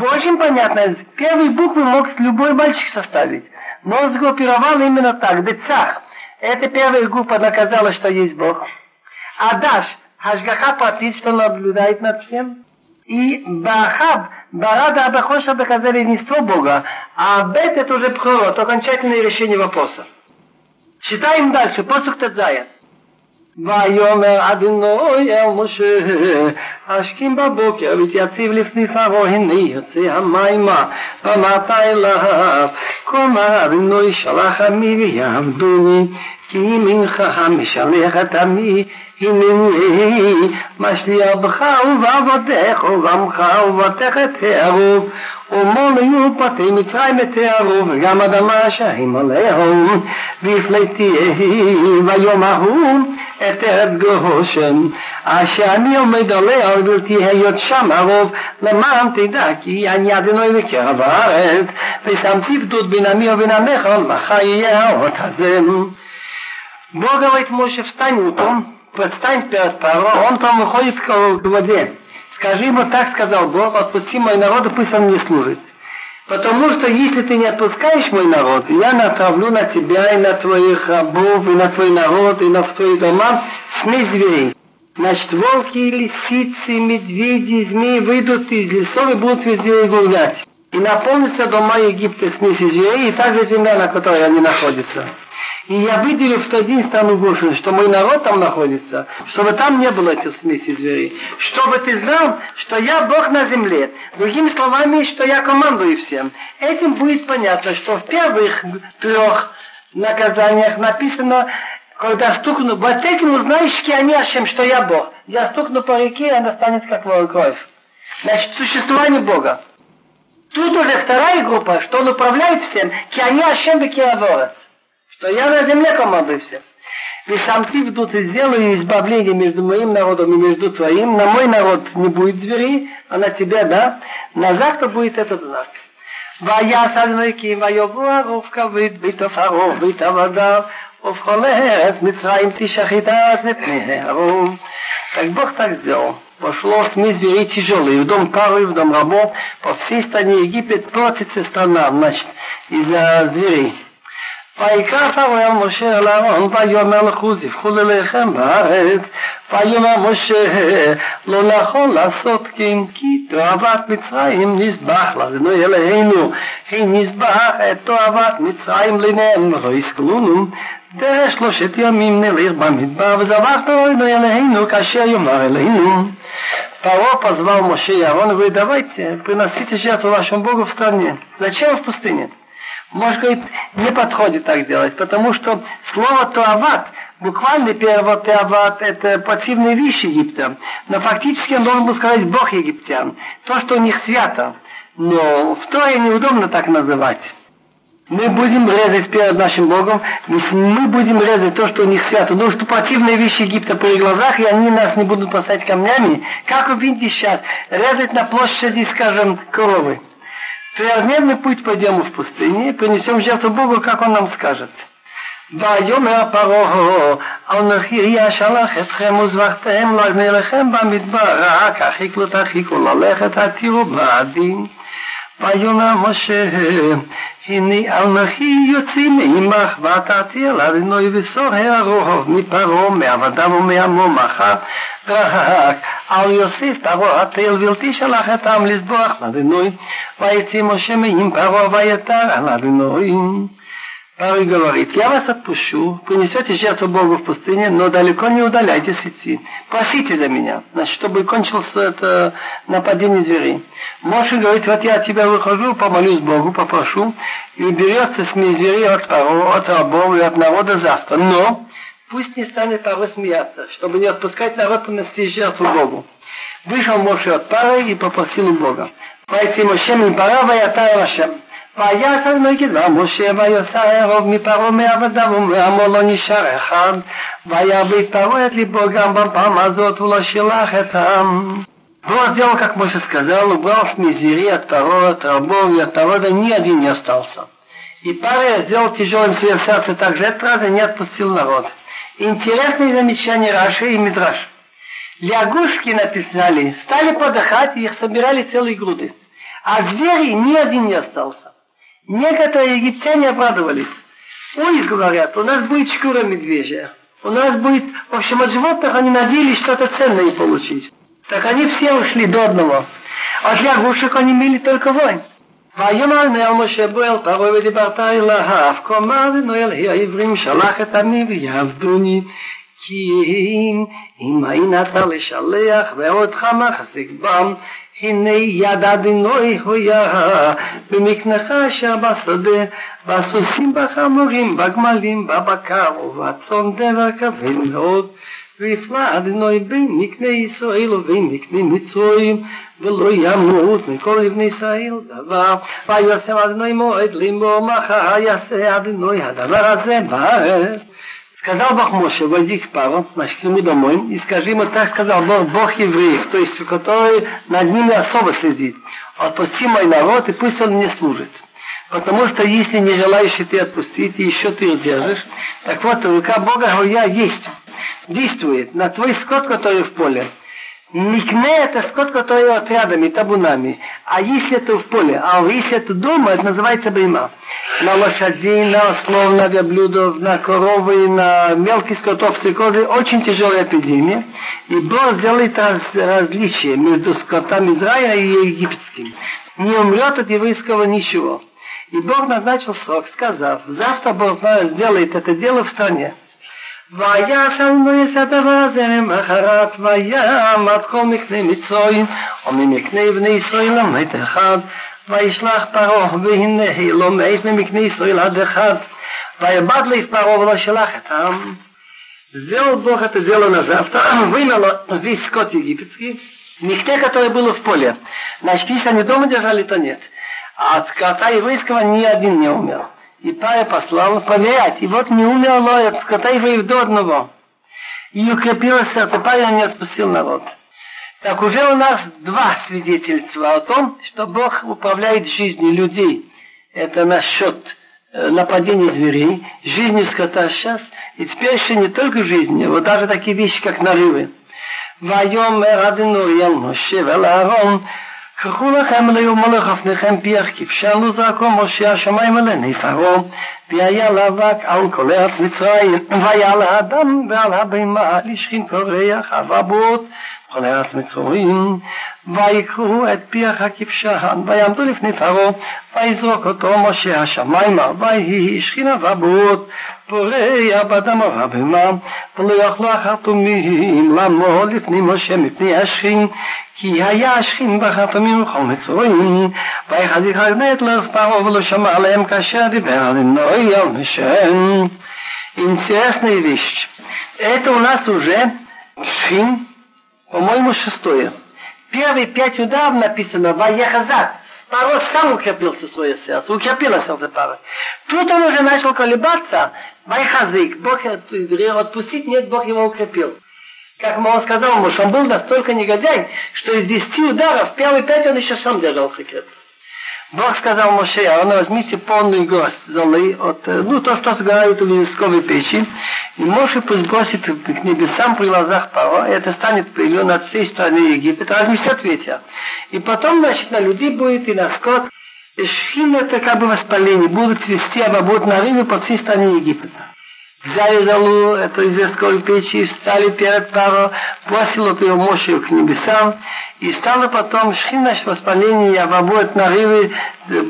Очень понятно, первые буквы мог любой мальчик составить, но он сгруппировал именно так. Децах. Эта первая группа доказала, что есть Бог. Адаш, Хашгаха Пратит, что наблюдает над всем. И Бахаб, Барада Абахоша доказали единство Бога. А Бет это уже Пхорот, окончательное решение вопроса. Читаем дальше, посух Тадзая. ויאמר אדוני אל משה השכם בבוקר ותייצב לפניו הנה יוצא המימה ואמרת אליו כה אמר אדוני שלח עמי ויעבדוני כי ממך משלח את עמי הנני משליח בך ובעבדך ובעמך ובעבדך תערוב ומול היו פתי מצרים תערוב וגם אדמה אשרים עליהם והפלתי ביום ההוא את ארץ גושן אשר אני עומד עליה ולתהיות שם הרוב למען תדע כי אני אדוני בקרב הארץ ושמתי גדוד בין עמי ובין עמך ולמחה יהיה האות הזה. Бог говорит Моше, встань утром, предстань перед Паро, он там выходит к воде. Скажи ему, так сказал Бог, отпусти мой народ, и пусть он мне служит. Потому что если ты не отпускаешь мой народ, я натравлю на тебя и на твоих рабов, и на твой народ, и на твои дома смесь зверей. Значит, волки, лисицы, медведи, змеи выйдут из лесов и будут везде гулять. И наполнится дома Египта смесь зверей, и также земля, на которой они находятся. И я выделю в тот день страну Гошен, что мой народ там находится, чтобы там не было этих смесей зверей. Чтобы ты знал, что я Бог на земле. Другими словами, что я командую всем. Этим будет понятно, что в первых 3 наказаниях написано, когда стукну, вот этим узнаешь, что я Бог. Я стукну по реке, и она станет как кровь. Значит, существование Бога. Тут уже вторая группа, что он управляет всем, что я на земле командую всем. И сам ты вдут и сделаю избавление между моим народом и между твоим. На мой народ не будет зверей, а на тебя, да? На завтра будет этот знак. ויעש אדוני כי ויבוא ערוב כבד בתוך ערוב ותעבדיו ובכל ארץ מצרים תשחית את מפני הערוב. Так Бог так сделал. Пошло смесь зверей тяжелые, в дом пары, в дом рабов, по всей стране Египет портится страна, значит, из-за зверей. ויקרא פרעה אל משה אל אהרון ויאמר לכו זבחו ללחם בארץ ויאמר משה לא נכון לעשות כן כי תועבת מצרים נזבח לאדוני אלוהינו נזבח את תועבת מצרים לעיניהם לא יסכלונו דרך 3 ימים נלך במדבר וזבחנו לאדוני אלוהינו כאשר יאמר אלוהינו. Пао позвал Моше и Аарона, говорит, давайте приносите жертву вашему Богу в стране. Зачем в пустыне? Может, говорит, не подходит так делать, потому что слово «туават», буквально первое «туават» — это противная вещь Египта, но фактически он должен был сказать «бог египтян», то, что у них свято, но в Торе неудобно так называть. Мы будем резать перед нашим Богом, если мы будем резать то, что у них свято. Потому что противные вещи Египта при глазах, и они нас не будут бросать камнями. Как вы видите сейчас, резать на площади, скажем, коровы. Трехдневный путь пойдем в пустыне, принесем жертву Богу, как Он нам скажет. ויאמר משה, הנה אנכי יוצאים עמך, ועתתי אל אדוני וסורר הרוב, מפרעה, מעבדיו ומעמו מחר, רק על יוסף פרעה התל, ולתי שלח את העם לזבוח לאדוני, ויצא משה מעם פרעה ויתר על אדוני. Парень говорит, я вас отпущу, принесете жертву Богу в пустыне, но далеко не удаляйтесь идти. Просите за меня, значит, чтобы кончилось это нападение зверей. Моше говорит, вот я от тебя выхожу, помолюсь Богу, попрошу, и уберется смесь зверей от паро, от рабов и от народа завтра. Но пусть не станет паро смеяться, чтобы не отпускать народ принести жертву Богу. Вышел Моше от пары и попросил у Бога. Пойти мощем и пора, воятая вашем. ויעש אדוני כדבר משה ויוסר הרוב מפרעה מעבדיו ומעמו לא נשאר אחד וירביט פרעה את ליבו גם בפעם הזאת ולא שלח את העם. Бог сделал, как Моше сказал, убрал смесь зверей от порода, от рабов и от народа, ни один не остался. И Пария сделал тяжелым свое сердце, также этот раз и не отпустил народ. Интересные замечания Раши и Мидраш. Лягушки, написали, стали подыхать и их собирали целые груды. А зверей ни один не остался. Некоторые египтяне обрадовались. Ой, говорят, у нас будет шкура медвежья. У нас будет... В общем, от животных они надеялись что-то ценное получить. Так они все ушли до одного. От лягушек они имели только вонь. הנה יד אדינוי הויה, במקנך אשר בשדה, בסוסים בחמורים, בגמלים, בבקר ובצאן דבר כבד מאוד, ויפלא אדינוי בין מקנה ישראל ובין מקנה מצרים, ולא ימות מכל לבני ישראל דבר, ויוסם אדינוי מועד לימור מחר, יעשה אדינוי הדבר הזה בארץ. Сказал Бог Моше, войди к пару, значит, к нему домой, и скажи ему, так сказал Бог, Бог евреев, то есть, который над ними особо следит. Отпусти мой народ, и пусть он мне служит. Потому что, если не желаешь и ты отпустить, и еще ты их держишь, так вот, рука Бога, я есть, действует на твой скот, который в поле. Микне – это скот, который отрядами, табунами. А если это в поле, а если это дома, это называется бейма. На лошадей, на ослов, на верблюдов, на коровы, на мелких скотов, сикозы очень тяжелая эпидемия. И Бог сделает различие между скотами Израиля и египетским. Не умрет от еврейского ничего. И Бог назначил срок, сказав, завтра Бог сделает это дело в стране. ויעש אדוני את הדבר הזה למחרת ויעמד כל מקנה מצרים וממקנה בני ישראל לא מת אחד וישלח פרעה והנה לא מת ממקנה ישראל עד אחד ויבעט לב פרעה ולא שלח את העם. זהו בוח את הדלו נזבת вымело весь скот египетский, никто, который был в поле. Значит, если они дома держали, то нет. А от скота еврейского ни один не умер. И Паря послал проверять, и вот не умер лоя, скота евреев до одного. И укрепилось сердце Паря, не отпустил народ. Так уже у нас два свидетельства о том, что Бог управляет жизнью людей. Это насчет нападения зверей, жизнью скота сейчас, и теперь еще не только жизнью, вот даже такие вещи, как нарывы. «Вайомер Адиной Эл Моше вел Аарон». קחו לכם אליהו מלך אבניכם פיח כבשן לו זרקו משה השמיים אליני פרעה והיה לבק על כל ארץ מצרים והיה על האדם ועל הבהמה לשכין פורח הבבות בכל ארץ מצרים ויקחו את פיח הכבשן ויעמדו לפני פרעה ויזרוק אותו משה השמיימה ויהי שכין הבבות פורח באדם ובהמה ולא יאכלו החרטומים למו לפני משה מפני השכין כי היה השכין בחתומים וכל מצורים, ויחזיק את לב פרעה ולא שמע עליהם כאשר דיבר עליהם נוי על משם. Интересная вещь. Это у нас уже шхин, по-моему, шестое. Первые 5 ударов написано «Ваяхазат». Паро сам укрепился свое сердце, укрепило сердце Паро. Тут он уже начал колебаться, «Ваяхазик», Бог отпустить, нет, Бог его укрепил. Как он сказал ему, что он был настолько негодяй, что из 10 ударов, первые 5 он еще сам держался крепко. Бог сказал Моше, а он возьмите полную горсть золы, от, то, что сгорает у вересковой печи, и Моше пусть бросит к небесам при глазах Паро, и это станет пылью над всей страной Египет, разнесет ветер. И потом, значит, на людей будет и на скот, и шхин это как бы воспаление, будут цвести обобот на рыбу по всей стране Египета. Взяли золу, это из вересковой печи, встали перед Паро, бросил его Моше к небесам, и стало потом шхина воспаление, и обобот нарывы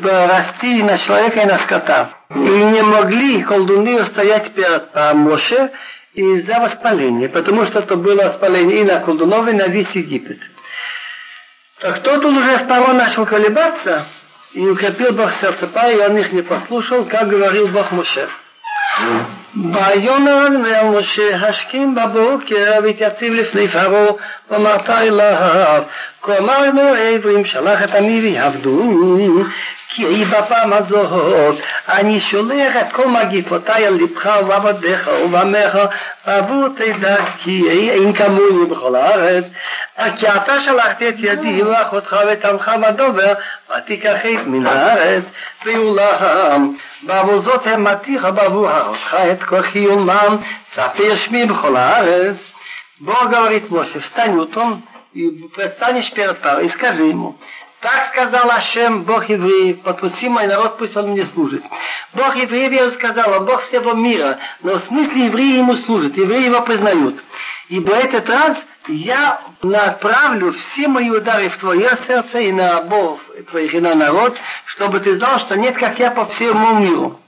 расти и на человека, и на скота. И не могли колдуны устоять перед Моше из-за воспаления, потому что это было воспаление и на колдунов, и на весь Египет. Так тот уже в Паро начал колебаться, и укрепил Бог сердце Паро, и он их не послушал, как говорил Бог Моше. ויאמר משה השכם בבוקר והתייצב לפני פרעה ואמרת אליו כה אמרנו העברים שלח את עמי ויעבדו כי בפעם הזאת אני שולח את כל מגפותיי על לבך ועבדיך ובעמך ועבור תדע כי אין כמוני בכל הארץ כי אתה שלחתי את ידי ואחותך ותמך בדובר ותיקח את מן הארץ ואולם בעבור זאת המתיך בעבור אחותך את כוחי ומם ספר שמי בכל הארץ בוא גברית משה וסתן אותו ותניש פרד פר הסקרים Так сказал Ашем, Бог евреев, подпусти мой народ, пусть он мне служит. Бог евреев, я уже сказала, Бог всего мира, но в смысле евреи ему служат, евреи его признают. Ибо этот раз я направлю все мои удары в твое сердце и на рабов твоих, и на народ, чтобы ты знал, что нет, как я по всему миру.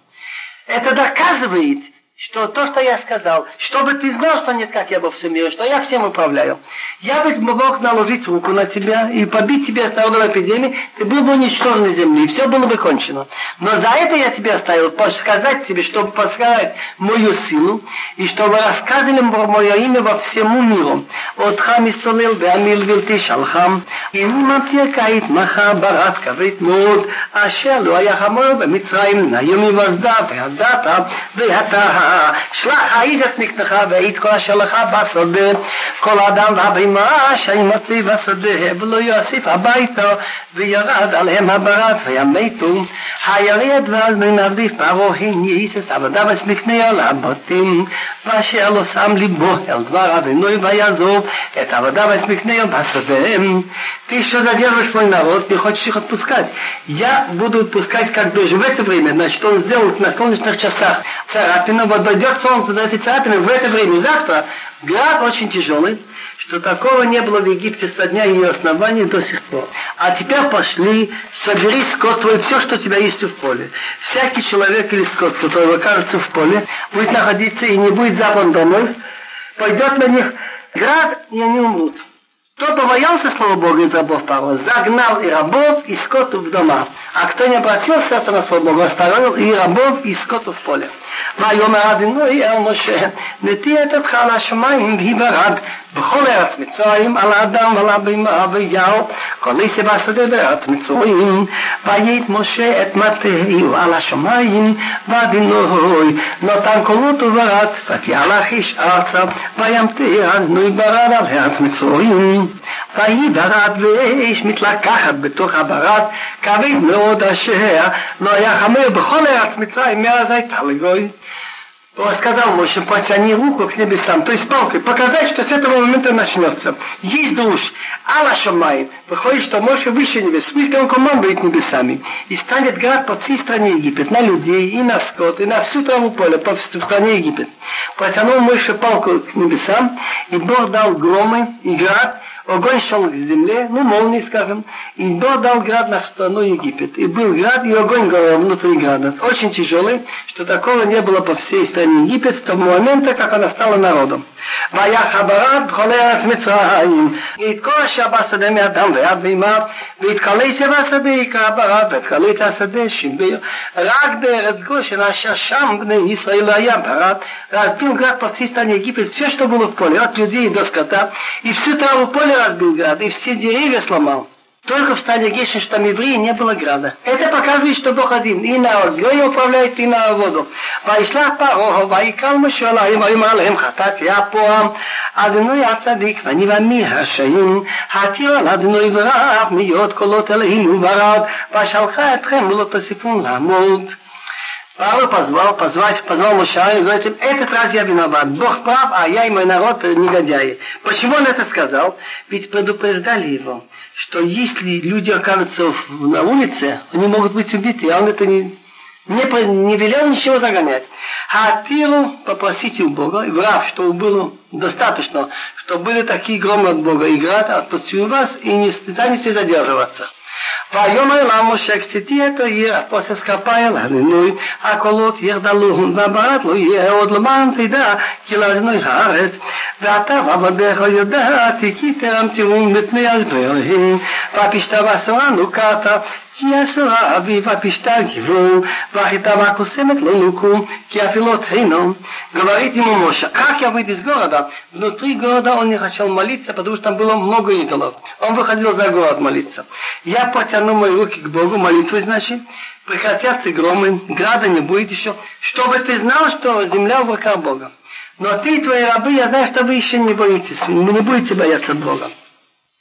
Это доказывает, что то, что я сказал, чтобы ты знал, что нет, как я во всем мире, что я всем управляю. Я бы мог наложить руку на тебя и побить тебя с народной эпидемией, ты был бы уничтожен на земле, и все было бы кончено. Но за это я тебя оставил, сказать тебе, чтобы показать мою силу, и чтобы рассказывали мое имя во всему миру. Отхам истолел, беамил вилты шалхам, им аптекает маха баратка, витмуд, ашелу, аяхамою, бамитсраим, наеми воздав, адата, виатаха, שלח העיז את מקנך והעיד כל השלך בשדה כל אדם והבהמה שימציא בשדה ולא יוסיף הביתו וירד עליהם הברד וימתו הירד ואז נמרדיף פרעה יהיסס עבדיו וסמכני על הבתים ואשר לא שם ליבו אל דבר אדינוי ויעזוב את עבדיו וסמכני על בשדה ты что задерживаешь мой народ, ты хочешь их отпускать. Я буду отпускать, как даже в это время, значит, он сделал на солнечных часах царапину, вот дойдет солнце до этой царапины в это время. Завтра град очень тяжелый, что такого не было в Египте со дня ее основания до сих пор. А теперь пошли, собери скот твой, все, что у тебя есть в поле. Всякий человек или скот, который окажется в поле, будет находиться и не будет запан домой, пойдет на них град, и они умрут. Кто побоялся слова Бога из рабов Паро, загнал и рабов, и скот в дома. А кто не обратился на слово Бога, оставил и рабов, и скот в поле. ויאמר אדוני אל משה נטיע את ידך על השמים ויהי ברד בכל ארץ מצרים על האדם ועל הבהמה ויער כל עשב השדה בארץ מצרים ויט משה את מטהו על השמים ואדוני נתן קולות וברד ותהלך איש ארצה וימטר אדוני ברד על ארץ מצרים ויהי ברד ואש מתלקחת בתוך הברד כבד מאוד אשר לא היה חמור בכל ארץ מצרים מאז הייתה לגוי. Он сказал Моше, протяни руку к небесам, то есть палкой, показать, что с этого момента начнется. Есть душ, Алла Шамай, выходит, что Моше выше небес, в смысле он командует небесами, и станет град по всей стране Египет, на людей, и на скот, и на всю траву поля, по всей стране Египет. Протянул Моше палку к небесам, и Бог дал громы и град, огонь шел к земле, молнии, скажем, и Бог дал град на страну Египет. И был град, и огонь горел внутри града. Очень тяжелый, что такого не было по всей стране Египет с того момента, как она стала народом. Разбил град по всей стране Египет, все, что было в поле, от людей до скота, и всю траву поля Наполеон разбил град и все деревья сломал. Только в стане Гешиш, там евреи, не было града. Это показывает, что Бог один. И на огонь управляет, и на воду. Вайшла паро, вайкал мушала, и вайма лэм хатат япоам. Адной ацадик, ванивами хашаим. Хатил адной врав, миот колот элэйну варад. Вашалха этхэм лотосифун ламот. Павел позвал Моше и говорит им: этот раз я виноват, Бог прав, а я и мой народ негодяи. Почему он это сказал? Ведь предупреждали его, что если люди окажутся на улице, они могут быть убиты, а он это не велел ничего загонять. Хатиру попросите у Бога, и врав, чтобы было достаточно, что были такие громы от Бога, и град отпустил вас, и не станете задерживаться. ויאמר למשה קציתי את העיר הפוסס כפיל הנינוי הקולות ירדלו והברד לא יהיה עוד למען תדע כי לאדוני הארץ ואתה ועבדיך יודעת כי תרם תירום בפני אדוני אלוהים והפשתה והסורה נוקעת כי הסורה אביב הפשתה גיבור והחיטה והקוסמת לא נוקו כי אפלות אינו. Говорит ему Моша: как я выйду из города? Внутри города он не хотел молиться, потому что там было много идолов. Он выходил за город молиться. Я протяну мои руки к Богу, молитвы, значит, прекратятся громы, града не будет еще, чтобы ты знал, что земля в руках Бога. Но ты и твои рабы, я знаю, что вы еще не боитесь, вы не будете бояться Бога.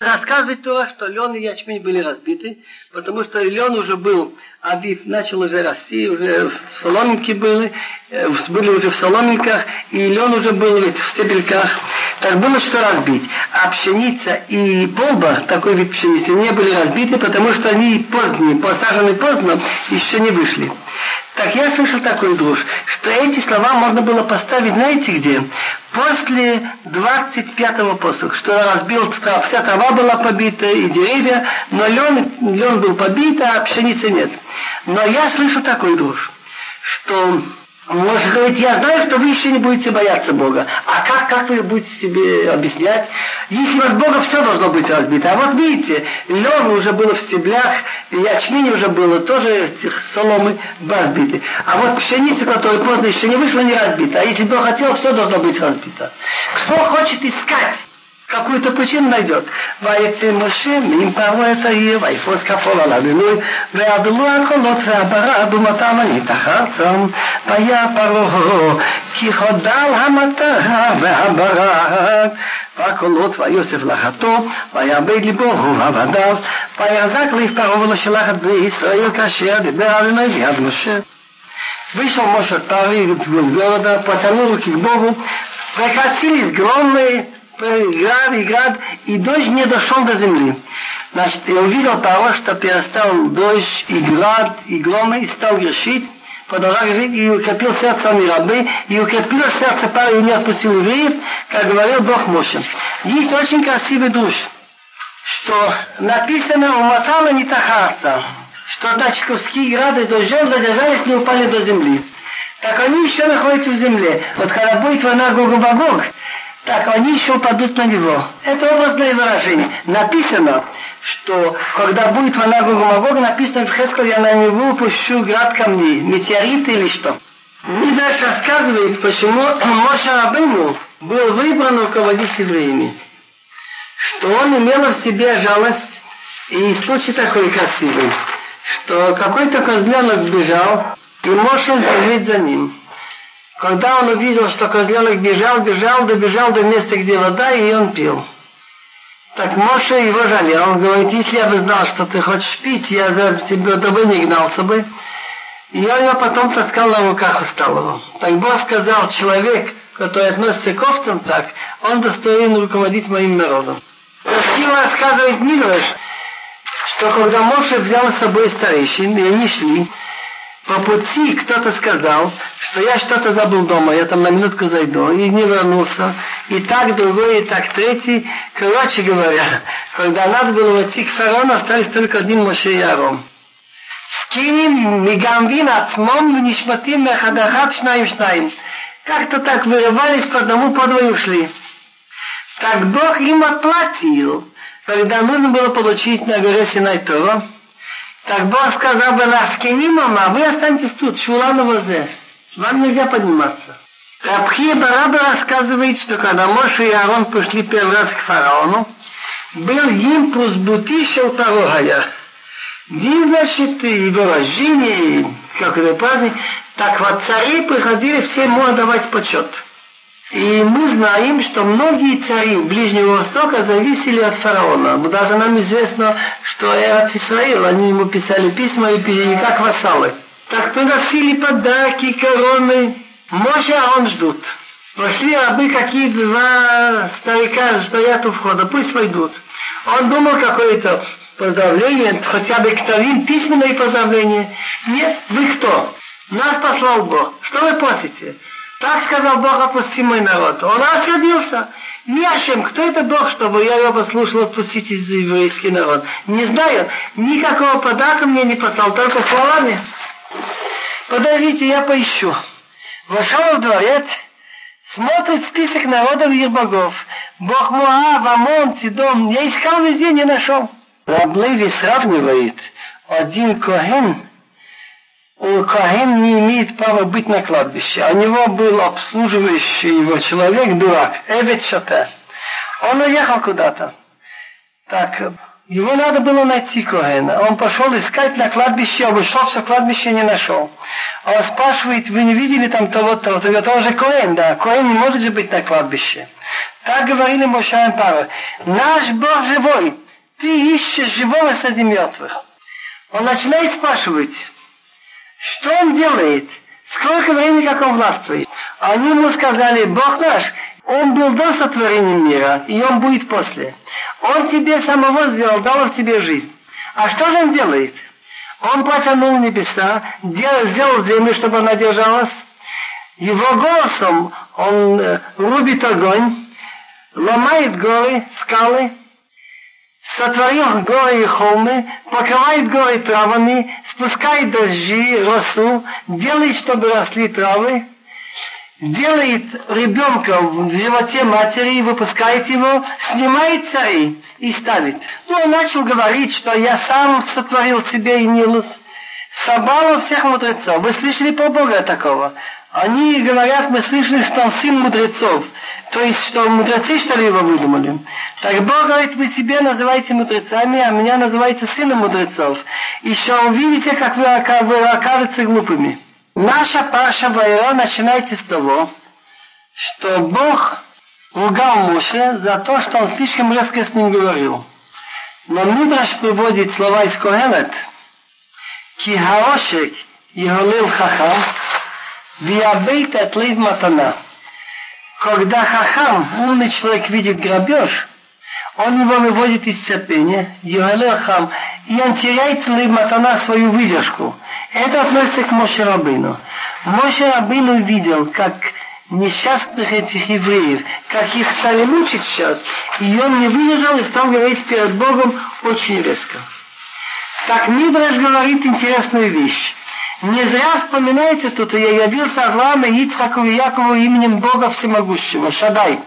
Рассказывает то, что лен и ячмень были разбиты, потому что лен уже был, авив начал уже расти, уже соломинки были уже в соломинках, и лен уже был ведь в стебельках. Так было что разбить. А пшеница и полба, такой вид пшеницы, не были разбиты, потому что они поздние, посажены поздно, еще не вышли. Так я слышал такую дружь, что эти слова можно было поставить, знаете где? После 25-го посуха, что разбил, вся трава была побита и деревья, но лен был побит, а пшеницы нет. Но я слышал такую дружь, что Моше говорит: я знаю, что вы еще не будете бояться Бога. А как вы будете себе объяснять? Если от Бога все должно быть разбито. А вот видите, лен уже было в стеблях, ячмень уже было, тоже соломы разбиты. А вот пшеница, которая поздно еще не вышла, не разбита. А если Бог хотел, все должно быть разбито. Кто хочет искать, какую-то причину найдет. Вайцы мужчины, им порой это и вайфоска фолаладыну, веадулуа колот веабара думатама нитахарцам, вая паро, киходал хамата веабара, ваколот вайосев лахато, ваябей либогу вавадав, ваязак лиф паровала шелахат бе Исраил кашер, дебеавина яд Моше. Вышел Моше от Пары из города, потянул руки к Богу, прекратились громные, град, и дождь не дошел до земли. Значит, я увидел того, что перестал дождь, и град, и громы, и стал грешить, продолжал грешить, и укрепил сердце он и рабы, и укрепил сердце Пары, и не отпустил евреев, как говорил Бог Моше. Есть очень красивый душ, что написано «Умотала не тахарца», что значит куски града и дождем задержались, не упали до земли. Так они еще находятся в земле. Вот когда будет война Гог-Магог, так они еще упадут на него. Это образное выражение. Написано, что когда будет война Гог-Магога, написано в Хескель: я на него пущу град камней, метеориты или что. И дальше рассказывает, почему Моше Рабейну был выбран руководить евреями. Что он имел в себе жалость, и случай такой красивый, что какой-то козленок бежал, и Моше бежит за ним. Когда он увидел, что козленок бежал, добежал до места, где вода, и он пил. Так Моше его жалел. Он говорит: если я бы знал, что ты хочешь пить, я за тебя тобой не гнался бы. И он его потом таскал на руках усталого. Так Бог сказал: человек, который относится к овцам так, он достоин руководить моим народом. Красиво рассказывает Мидраш, что когда Моше взял с собой старейшин, и они шли, по пути кто-то сказал, что я что-то забыл дома, я там на минутку зайду, и не вернулся. И так, другой, и так, третий. Короче говоря, когда надо было идти к фараону, остались только один Моше и Аарон. Скинем, мигамвин, ацмом, нишматим, мехадахат, шнаим. Как-то так вырывались, по одному, по двое ушли. Так Бог им отплатил, когда нужно было получить на горе Синай Тору. Так Бог сказал бы: «Ласкинимам, а вы останетесь тут, шулану возе, вам нельзя подниматься». Рабхи Бараба рассказывает, что когда Моше и Аарон пришли первый раз к фараону, был импульс будущего того хая. Здесь, значит, его рождение, как это праздник, так вот цари приходили, всем можно давать почет. И мы знаем, что многие цари Ближнего Востока зависели от фараона. Даже нам известно, что Эрец Исраэль, они ему писали письма и пили как вассалы. Так приносили подарки, короны. Моше Аарон ждут. Пошли рабы, какие два старика стоят у входа, пусть войдут. Он думал какое-то поздравление, хотя бы ктавим, письменное поздравление. Нет, вы кто? Нас послал Бог. Что вы просите? Так сказал Бог, опусти мой народ. Он рассердился. Миашем, кто это Бог, чтобы я его послушал, отпустить из еврейский народ? Не знаю, никакого подарка мне не послал, только словами. Подождите, я поищу. Вошел в дворец, смотрит список народов и их богов. Бог Моав, Амон, Сидом. Я искал везде, не нашел. Раб Леви сравнивает. Один Коэн, Коэн не имеет права быть на кладбище. У него был обслуживающий его человек, дурак, Эвет Шоте. Он уехал куда-то. Так, его надо было найти, Коэна. Он пошел искать на кладбище, обошел все кладбище, не нашел. Он спрашивает, вы не видели там того-то? Он говорит, он же Коэн, да, Коэн не может же быть на кладбище. Так говорили Моше Аарон Паро. Наш Бог живой, ты ищешь живого среди мертвых. Он начинает спрашивать, что он делает, сколько времени, как он властвует. Они ему сказали, Бог наш, он был до сотворения мира, и он будет после. Он тебе самого сделал, дал в тебе жизнь. А что же он делает? Он потянул небеса, сделал землю, чтобы она держалась. Его голосом он рубит огонь, ломает горы, скалы, сотворил горы и холмы, покрывает горы травами, спускает дожди, росу, делает, чтобы росли травы, делает ребенка в животе матери и выпускает его, снимает царей и ставит. Ну, он начал говорить, что я сам сотворил себе и Нилус, собрал всех мудрецов. Вы слышали про Бога такого? Они говорят, мы слышали, что он сын мудрецов. То есть, что мудрецы, что ли, его выдумали? Так Бог говорит, вы себя называете мудрецами, а меня называете сыном мудрецов. Еще увидите, как вы окажетесь глупыми. Наша параша Вайро начинается с того, что Бог ругал Моше за то, что он слишком резко с ним говорил. Но Мидраш приводит слова из Кохелет. «Ки хаошек йолил хахам». Когда хахам, умный человек, видит грабеж, он его выводит из терпения, и он теряет лейматана, свою выдержку. Это относится к Моше Рабейну. Моше Рабейну видел, как несчастных этих евреев, как их стали мучить сейчас, и он не выдержал и стал говорить перед Богом очень резко. Так Мидраш говорит интересную вещь. Не зря вспоминайте тут, я явился Аврааму, Ицхаку и Якову именем Бога Всемогущего, Шадай.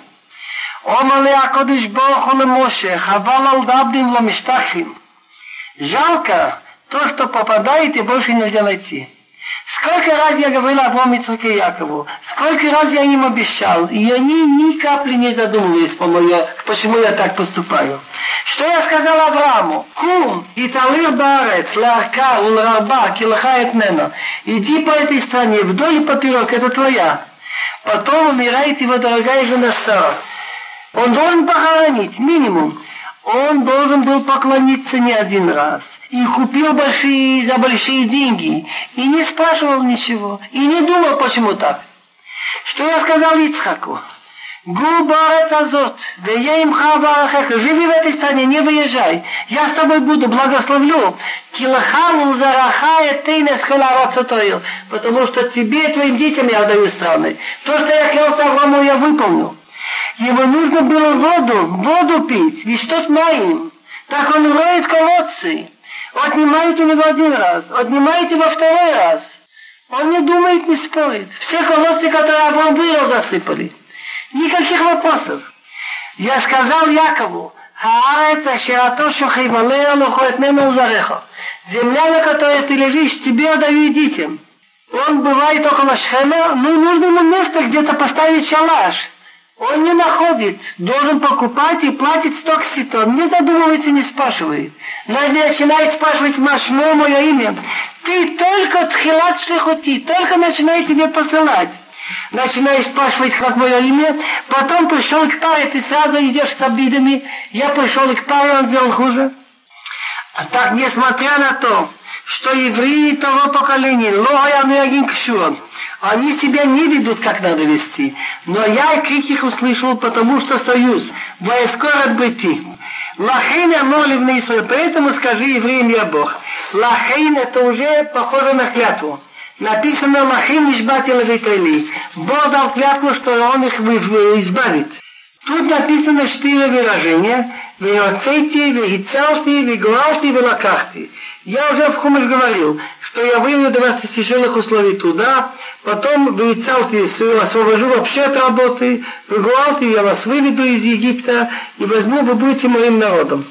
Омале акодиш Бог оле Моше, хавал алдабдим ламиштахим. Жалко то, что попадает и больше нельзя найти. Сколько раз я говорил Аврааму, Ицхаку и Якову, сколько раз я им обещал, и они ни капли не задумывались, почему я так поступаю. Что я сказал Аврааму? Кум, италир баарец, ларка, улраба, килхает нена. Иди по этой стране, вдоль и поперек, это твоя. Потом умирает его дорогая жена Сара. Он должен похоронить, минимум. Он должен был поклониться не один раз. И купил большие, за большие деньги. И не спрашивал ничего. И не думал, почему так. Что я сказал Ицхаку? Губарец азот, я им хаварахах, живи в этой стране, не выезжай, я с тобой буду, благословлю, килахаву зарахая ты не сколарот сотоил, потому что тебе и твоим детям я отдаю страны. То, что я клялся Аврааму, я выполню. Ему нужно было воду пить, виштот моим, так он роет колодцы, отнимает у него один раз, отнимает его второй раз, он не думает, не спорит, все колодцы, которые Авраам вырыл, засыпали. Никаких вопросов. Я сказал Якову, земля, на которой ты лежишь, тебе отдаю и детям. Он бывает около Шхема, но нужно ему место где-то поставить шалаш. Он не находит, должен покупать и платить столько ситов. Не задумывается, не спрашивает. Но начинает спрашивать машмо мое имя. Ты только тхилат шлихути, только начинает тебе посылать. Начинаешь спрашивать, как мое имя, потом пришел к паре, ты сразу идешь с обидами. Я пришел к паре, он сделал хуже. А так, несмотря на то, что евреи того поколения, они себя не ведут, как надо вести. Но я крик их услышал, потому что союз, воескорат быти. Лахейна молевный свой, поэтому скажи евреям я Бог. Лахейн это уже похоже на клятву. Написано «Лахим ишбати левитайли». Бог дал клятву, что Он их избавит. Тут написано 4 выражения. «Веоцейте, вегицалте, вегуалте, велакахте». Я уже в Хумаш говорил, что я выведу вас из тяжелых условий туда, потом «вегицалте» освобожу вообще от работы, «вегуалте» я вас выведу из Египта и возьму, вы будете моим народом.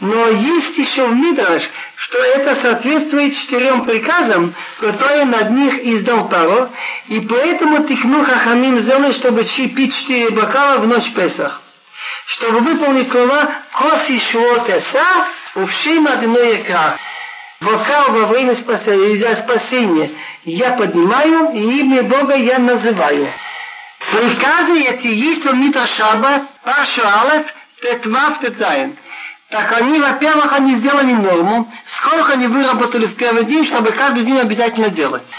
Но есть еще в Мидраш, что это соответствует 4 приказам, которые над них издал Паро, и поэтому тикну хахамим зелы, чтобы пить 4 бокала в ночь Песах. Чтобы выполнить слова «Кос ишуот эса, увшим одной яка». Бокал во время спасения я поднимаю, и имя Бога я называю. Приказы эти есть в Мидраш Раба, Парша Алеф, Тетвав, Тетзаин. Так они, во-первых, они сделали норму, сколько они выработали в первый день, чтобы каждый день обязательно делать.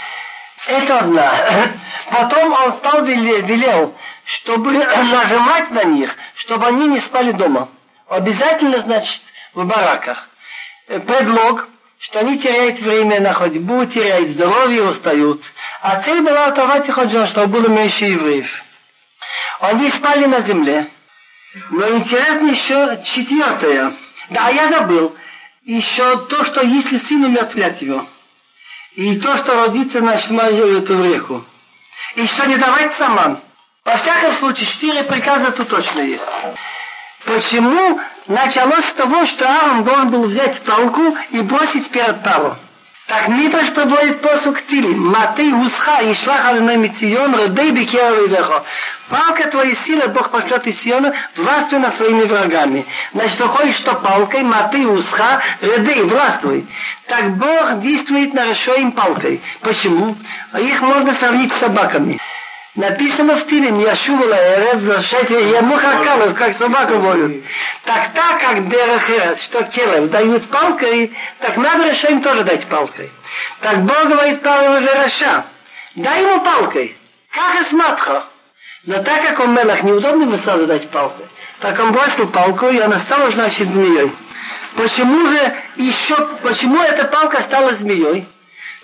Это одна. Потом он стал велел, чтобы нажимать на них, чтобы они не спали дома. Обязательно, значит, в бараках. Предлог, что они теряют время на ходьбу, теряют здоровье, устают. А цель была оторвать их от жен, чтобы было меньше евреев. Они спали на земле. Но интересно еще 4. Да, я забыл. Еще то, что если сын умер, отвлять его. И то, что родится, значит, мою эту реку. И что не давать саман. Во всяком случае, 4 приказа тут точно есть. Почему? Началось с того, что Аарон должен был взять палку и бросить перед Паро. Так Мидраш приводит посук Тили. Матей усха и шлаха на мицион, родей бекера и вехо. Палка твоей силы, Бог пошлет из Сиона, властвуй над своими врагами. Значит, выходит, что палкой, маты, усха, редей, властвуй. Так Бог действует на решоим палкой. Почему? Их можно сравнить с собаками. Написано в Тилим, я шувала эрев, возвращайте, я мухакалов, как собаку волю. Так как дерехерес, что келев, дают палкой, так надо решоим тоже дать палкой. Так Бог говорит, Павел уже раша, дай ему палкой, как из матха. Но так как он мелах, неудобно ему сразу дать палку. Так он бросил палку, и она стала, значит, змеей. Почему же еще, почему эта палка стала змеей?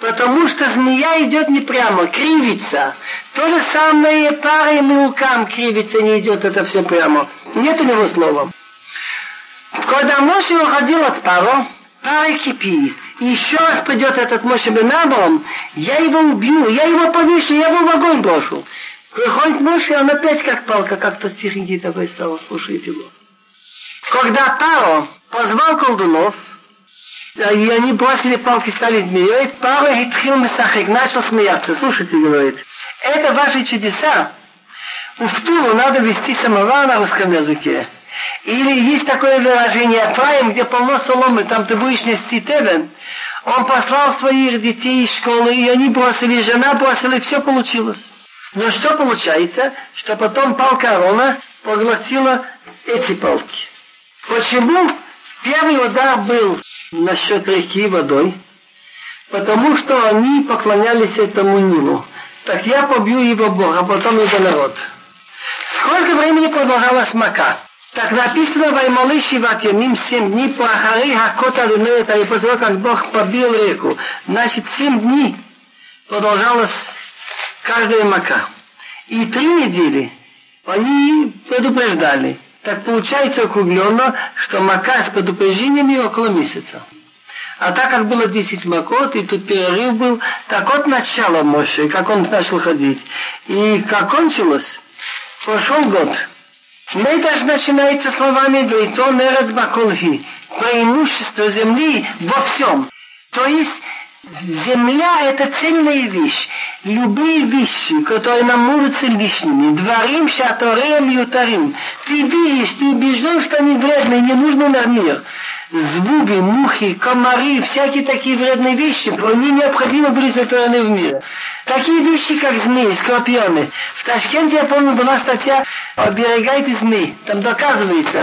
Потому что змея идет не прямо, кривится. То же самое пара и милкам кривится, не идет это все прямо. Нет у него слова. Когда Моше уходил от Паро, пара кипит. И еще раз придет этот Моше бен Амаром, я его убью, я его повешу, я его в огонь брошу. Выходит муж, и он опять как палка, как-то стихи такой стал слушать его. Когда Паро позвал колдунов, и они бросили палки, стали змеей, Паро и Тхилмисахик начал смеяться. Слушайте, говорит, это ваши чудеса. Уфтуру надо вести самовар на русском языке. Или есть такое выражение «Афраим», где полно соломы, там ты будешь нести тебен. Он послал своих детей из школы, и они бросили, жена бросила, и все получилось. Но что получается? Что потом палка Аарона поглотила эти палки. Почему первый удар был насчет реки водой? Потому что они поклонялись этому Нилу. Так я побью его Бога, а потом его народ. Сколько времени продолжалась мака? Так написано «Ваймалы шиват ямим» 7 дней по ахари хакота дынуэта, и после того, как Бог побил реку. Значит, 7 дней продолжалась каждая мака. И 3 недели они предупреждали. Так получается округленно, что мака с предупреждениями около месяца. А так как было 10 макот, и тут перерыв был, так от начала Моше, как он начал ходить. И как кончилось, прошел год. Мидраш начинается словами «Бейтон эрец баколхи» – преимущество земли во всем. То есть Земля – это цельная вещь. Любые вещи, которые нам могут лишними, дворим, шаторем и утарим. Ты видишь, ты убежден, что они вредные, не нужны на мир. Звуки, мухи, комары, всякие такие вредные вещи, они необходимо были заторены в мире. Такие вещи, как змеи, скорпионы. В Ташкенте, я помню, была статья «Оберегайте змей». Там доказывается,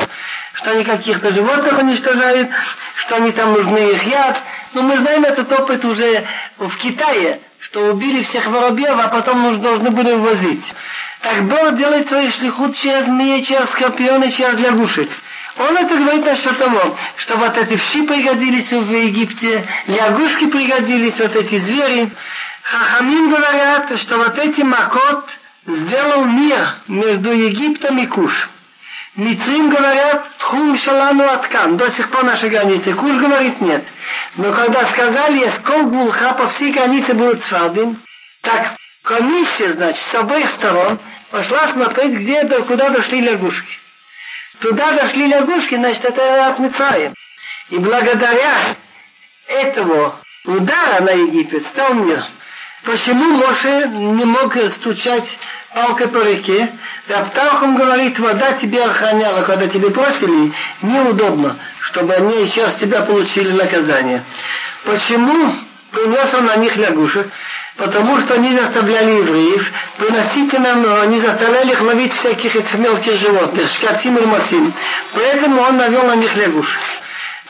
что они каких-то животных уничтожают, что они там нужны их яд. Но мы знаем этот опыт уже в Китае, что убили всех воробьев, а потом мы должны были вывозить. Так Бог делает своих шлихут через змеи, через скорпионы, через лягушек. Он это говорит насчет того, что вот эти вши пригодились в Египте, лягушки пригодились, вот эти звери. Хахамим говорят, что вот эти макот сделал мир между Египтом и Куш. Мицрим говорят, тхум шалану аткан, до сих пор наши границы. Куш говорит нет. Но когда сказали, эскол булха, по всей границе будут свадим, так комиссия, значит, с обеих сторон пошла смотреть, куда дошли лягушки. Туда дошли лягушки, значит, это от Мицраим. И благодаря этому удара на Египет стал мир. Почему Моше не мог стучать палкой по реке? Рав Тархум говорит, вода тебя охраняла, когда тебе бросили, неудобно, чтобы они еще с тебя получили наказание. Почему принес он на них лягушек? Потому что они заставляли евреев приносить нам, они заставляли их ловить всяких этих мелких животных, шкатим и масим. Поэтому он навел на них лягушек.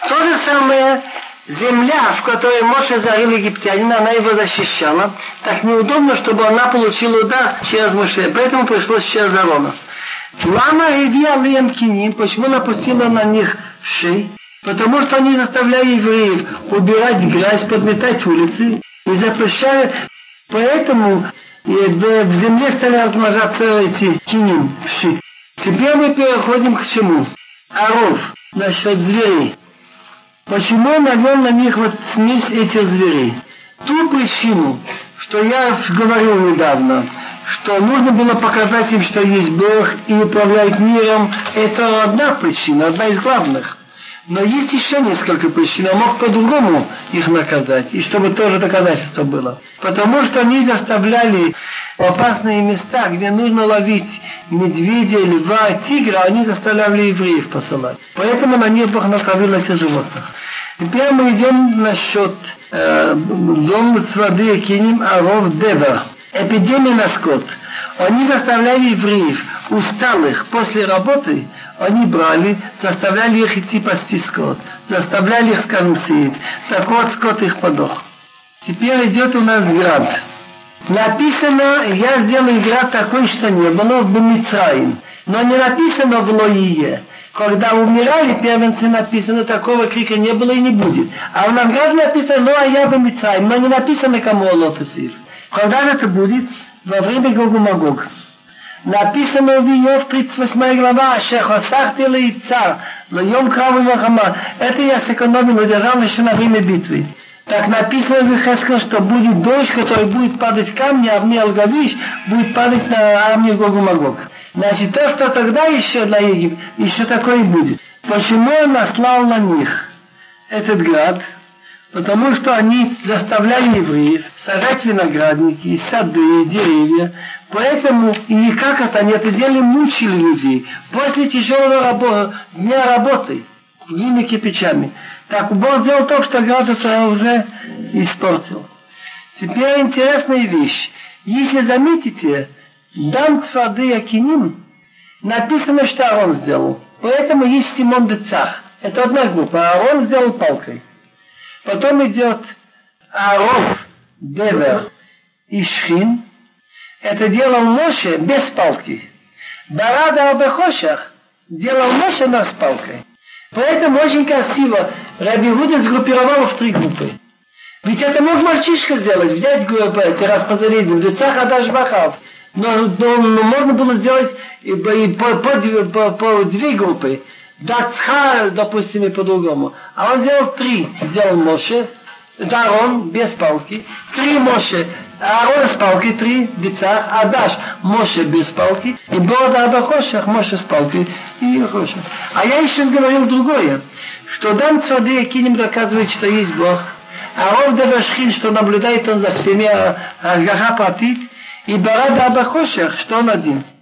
То же самое земля, в которой Моше зарыл египтянина, она его защищала. Так неудобно, чтобы она получила удар через Моше, поэтому пришлось через Аарона. Лама Эви Алием Киним, почему напустила на них вшей? Потому что они заставляли евреев убирать грязь, подметать улицы и запрещали. Поэтому в земле стали размножаться эти киним, вши. Теперь мы переходим к чему? Аров, насчет зверей. Почему он навел на них вот смесь этих зверей? Ту причину, что я говорил недавно, что нужно было показать им, что есть Бог и управляет миром, это одна причина, одна из главных. Но есть еще несколько причин, я мог по-другому их наказать, и чтобы тоже доказательство было. Потому что они заставляли опасные места, где нужно ловить медведя, льва, тигра, они заставляли евреев посылать. Поэтому на них Бог натравил этих животных. Теперь мы идем насчет дом с воды кинем аров девер. Эпидемия на скот. Они заставляли евреев, усталых после работы, они брали, заставляли их идти пасти скот, заставляли их, скажем, сеять. Так вот, скот их подох. Теперь идет у нас град. Написано, я сделаю град такой, что не было в Мицраим. Но не написано в Лоие. Когда умирали первенцы, написано, такого крика не было и не будет. А у нас град написано, Лоая в Мицраим, но не написано, кому Лотосив. Когда же это будет? Во время Гогу-Магога. Написано в Иов 38 глава, «Ашехосахтила и цар, лоем краву махама». Это я сэкономил, удержал еще на время битвы. Так написано в Ихескеле, что будет дождь, который будет падать камни, а мне Алгавиш будет падать на армию Гогу-Магог. Значит, то, что тогда еще на Египет, еще такое и будет. Почему он наслал на них этот град? Потому что они заставляли евреев сажать виноградники, сады, деревья. Поэтому, и как это, они это делали, мучили людей. После тяжелого дня работы, глины кирпичами. Так Бог сделал то, что град это уже испортил. Теперь интересная вещь. Если заметите, дам цвады Акиним, написано, что Аарон сделал. Поэтому есть Симон де Цах. Это одна группа, Аарон сделал палкой. Потом идет Аров, Бевер и Шхин. Это делал Моше без палки. Барада Абехошах делал Моше но с палкой. Поэтому очень красиво Раби Гуда сгруппировал в три группы. Ведь это мог мальчишка сделать, взять группу, распозорить в децах, а даже махав. Но можно было сделать по две группы. Дацха, допустим, и по-другому. А он сделал три. Сделал Моше, Аарон без палки, три Моше, Аарон с палки, три Дицах, Адаш, Моше без палки, и Борода Абахошах, Моше с палки, и Хошах. А я еще говорил другое, что Дан Цвады Акиним доказывает, что есть Бог. הרוב דבשכין что наблюдает он за всеми, השגחה פרטית, היא ברדה בחושך, что он один.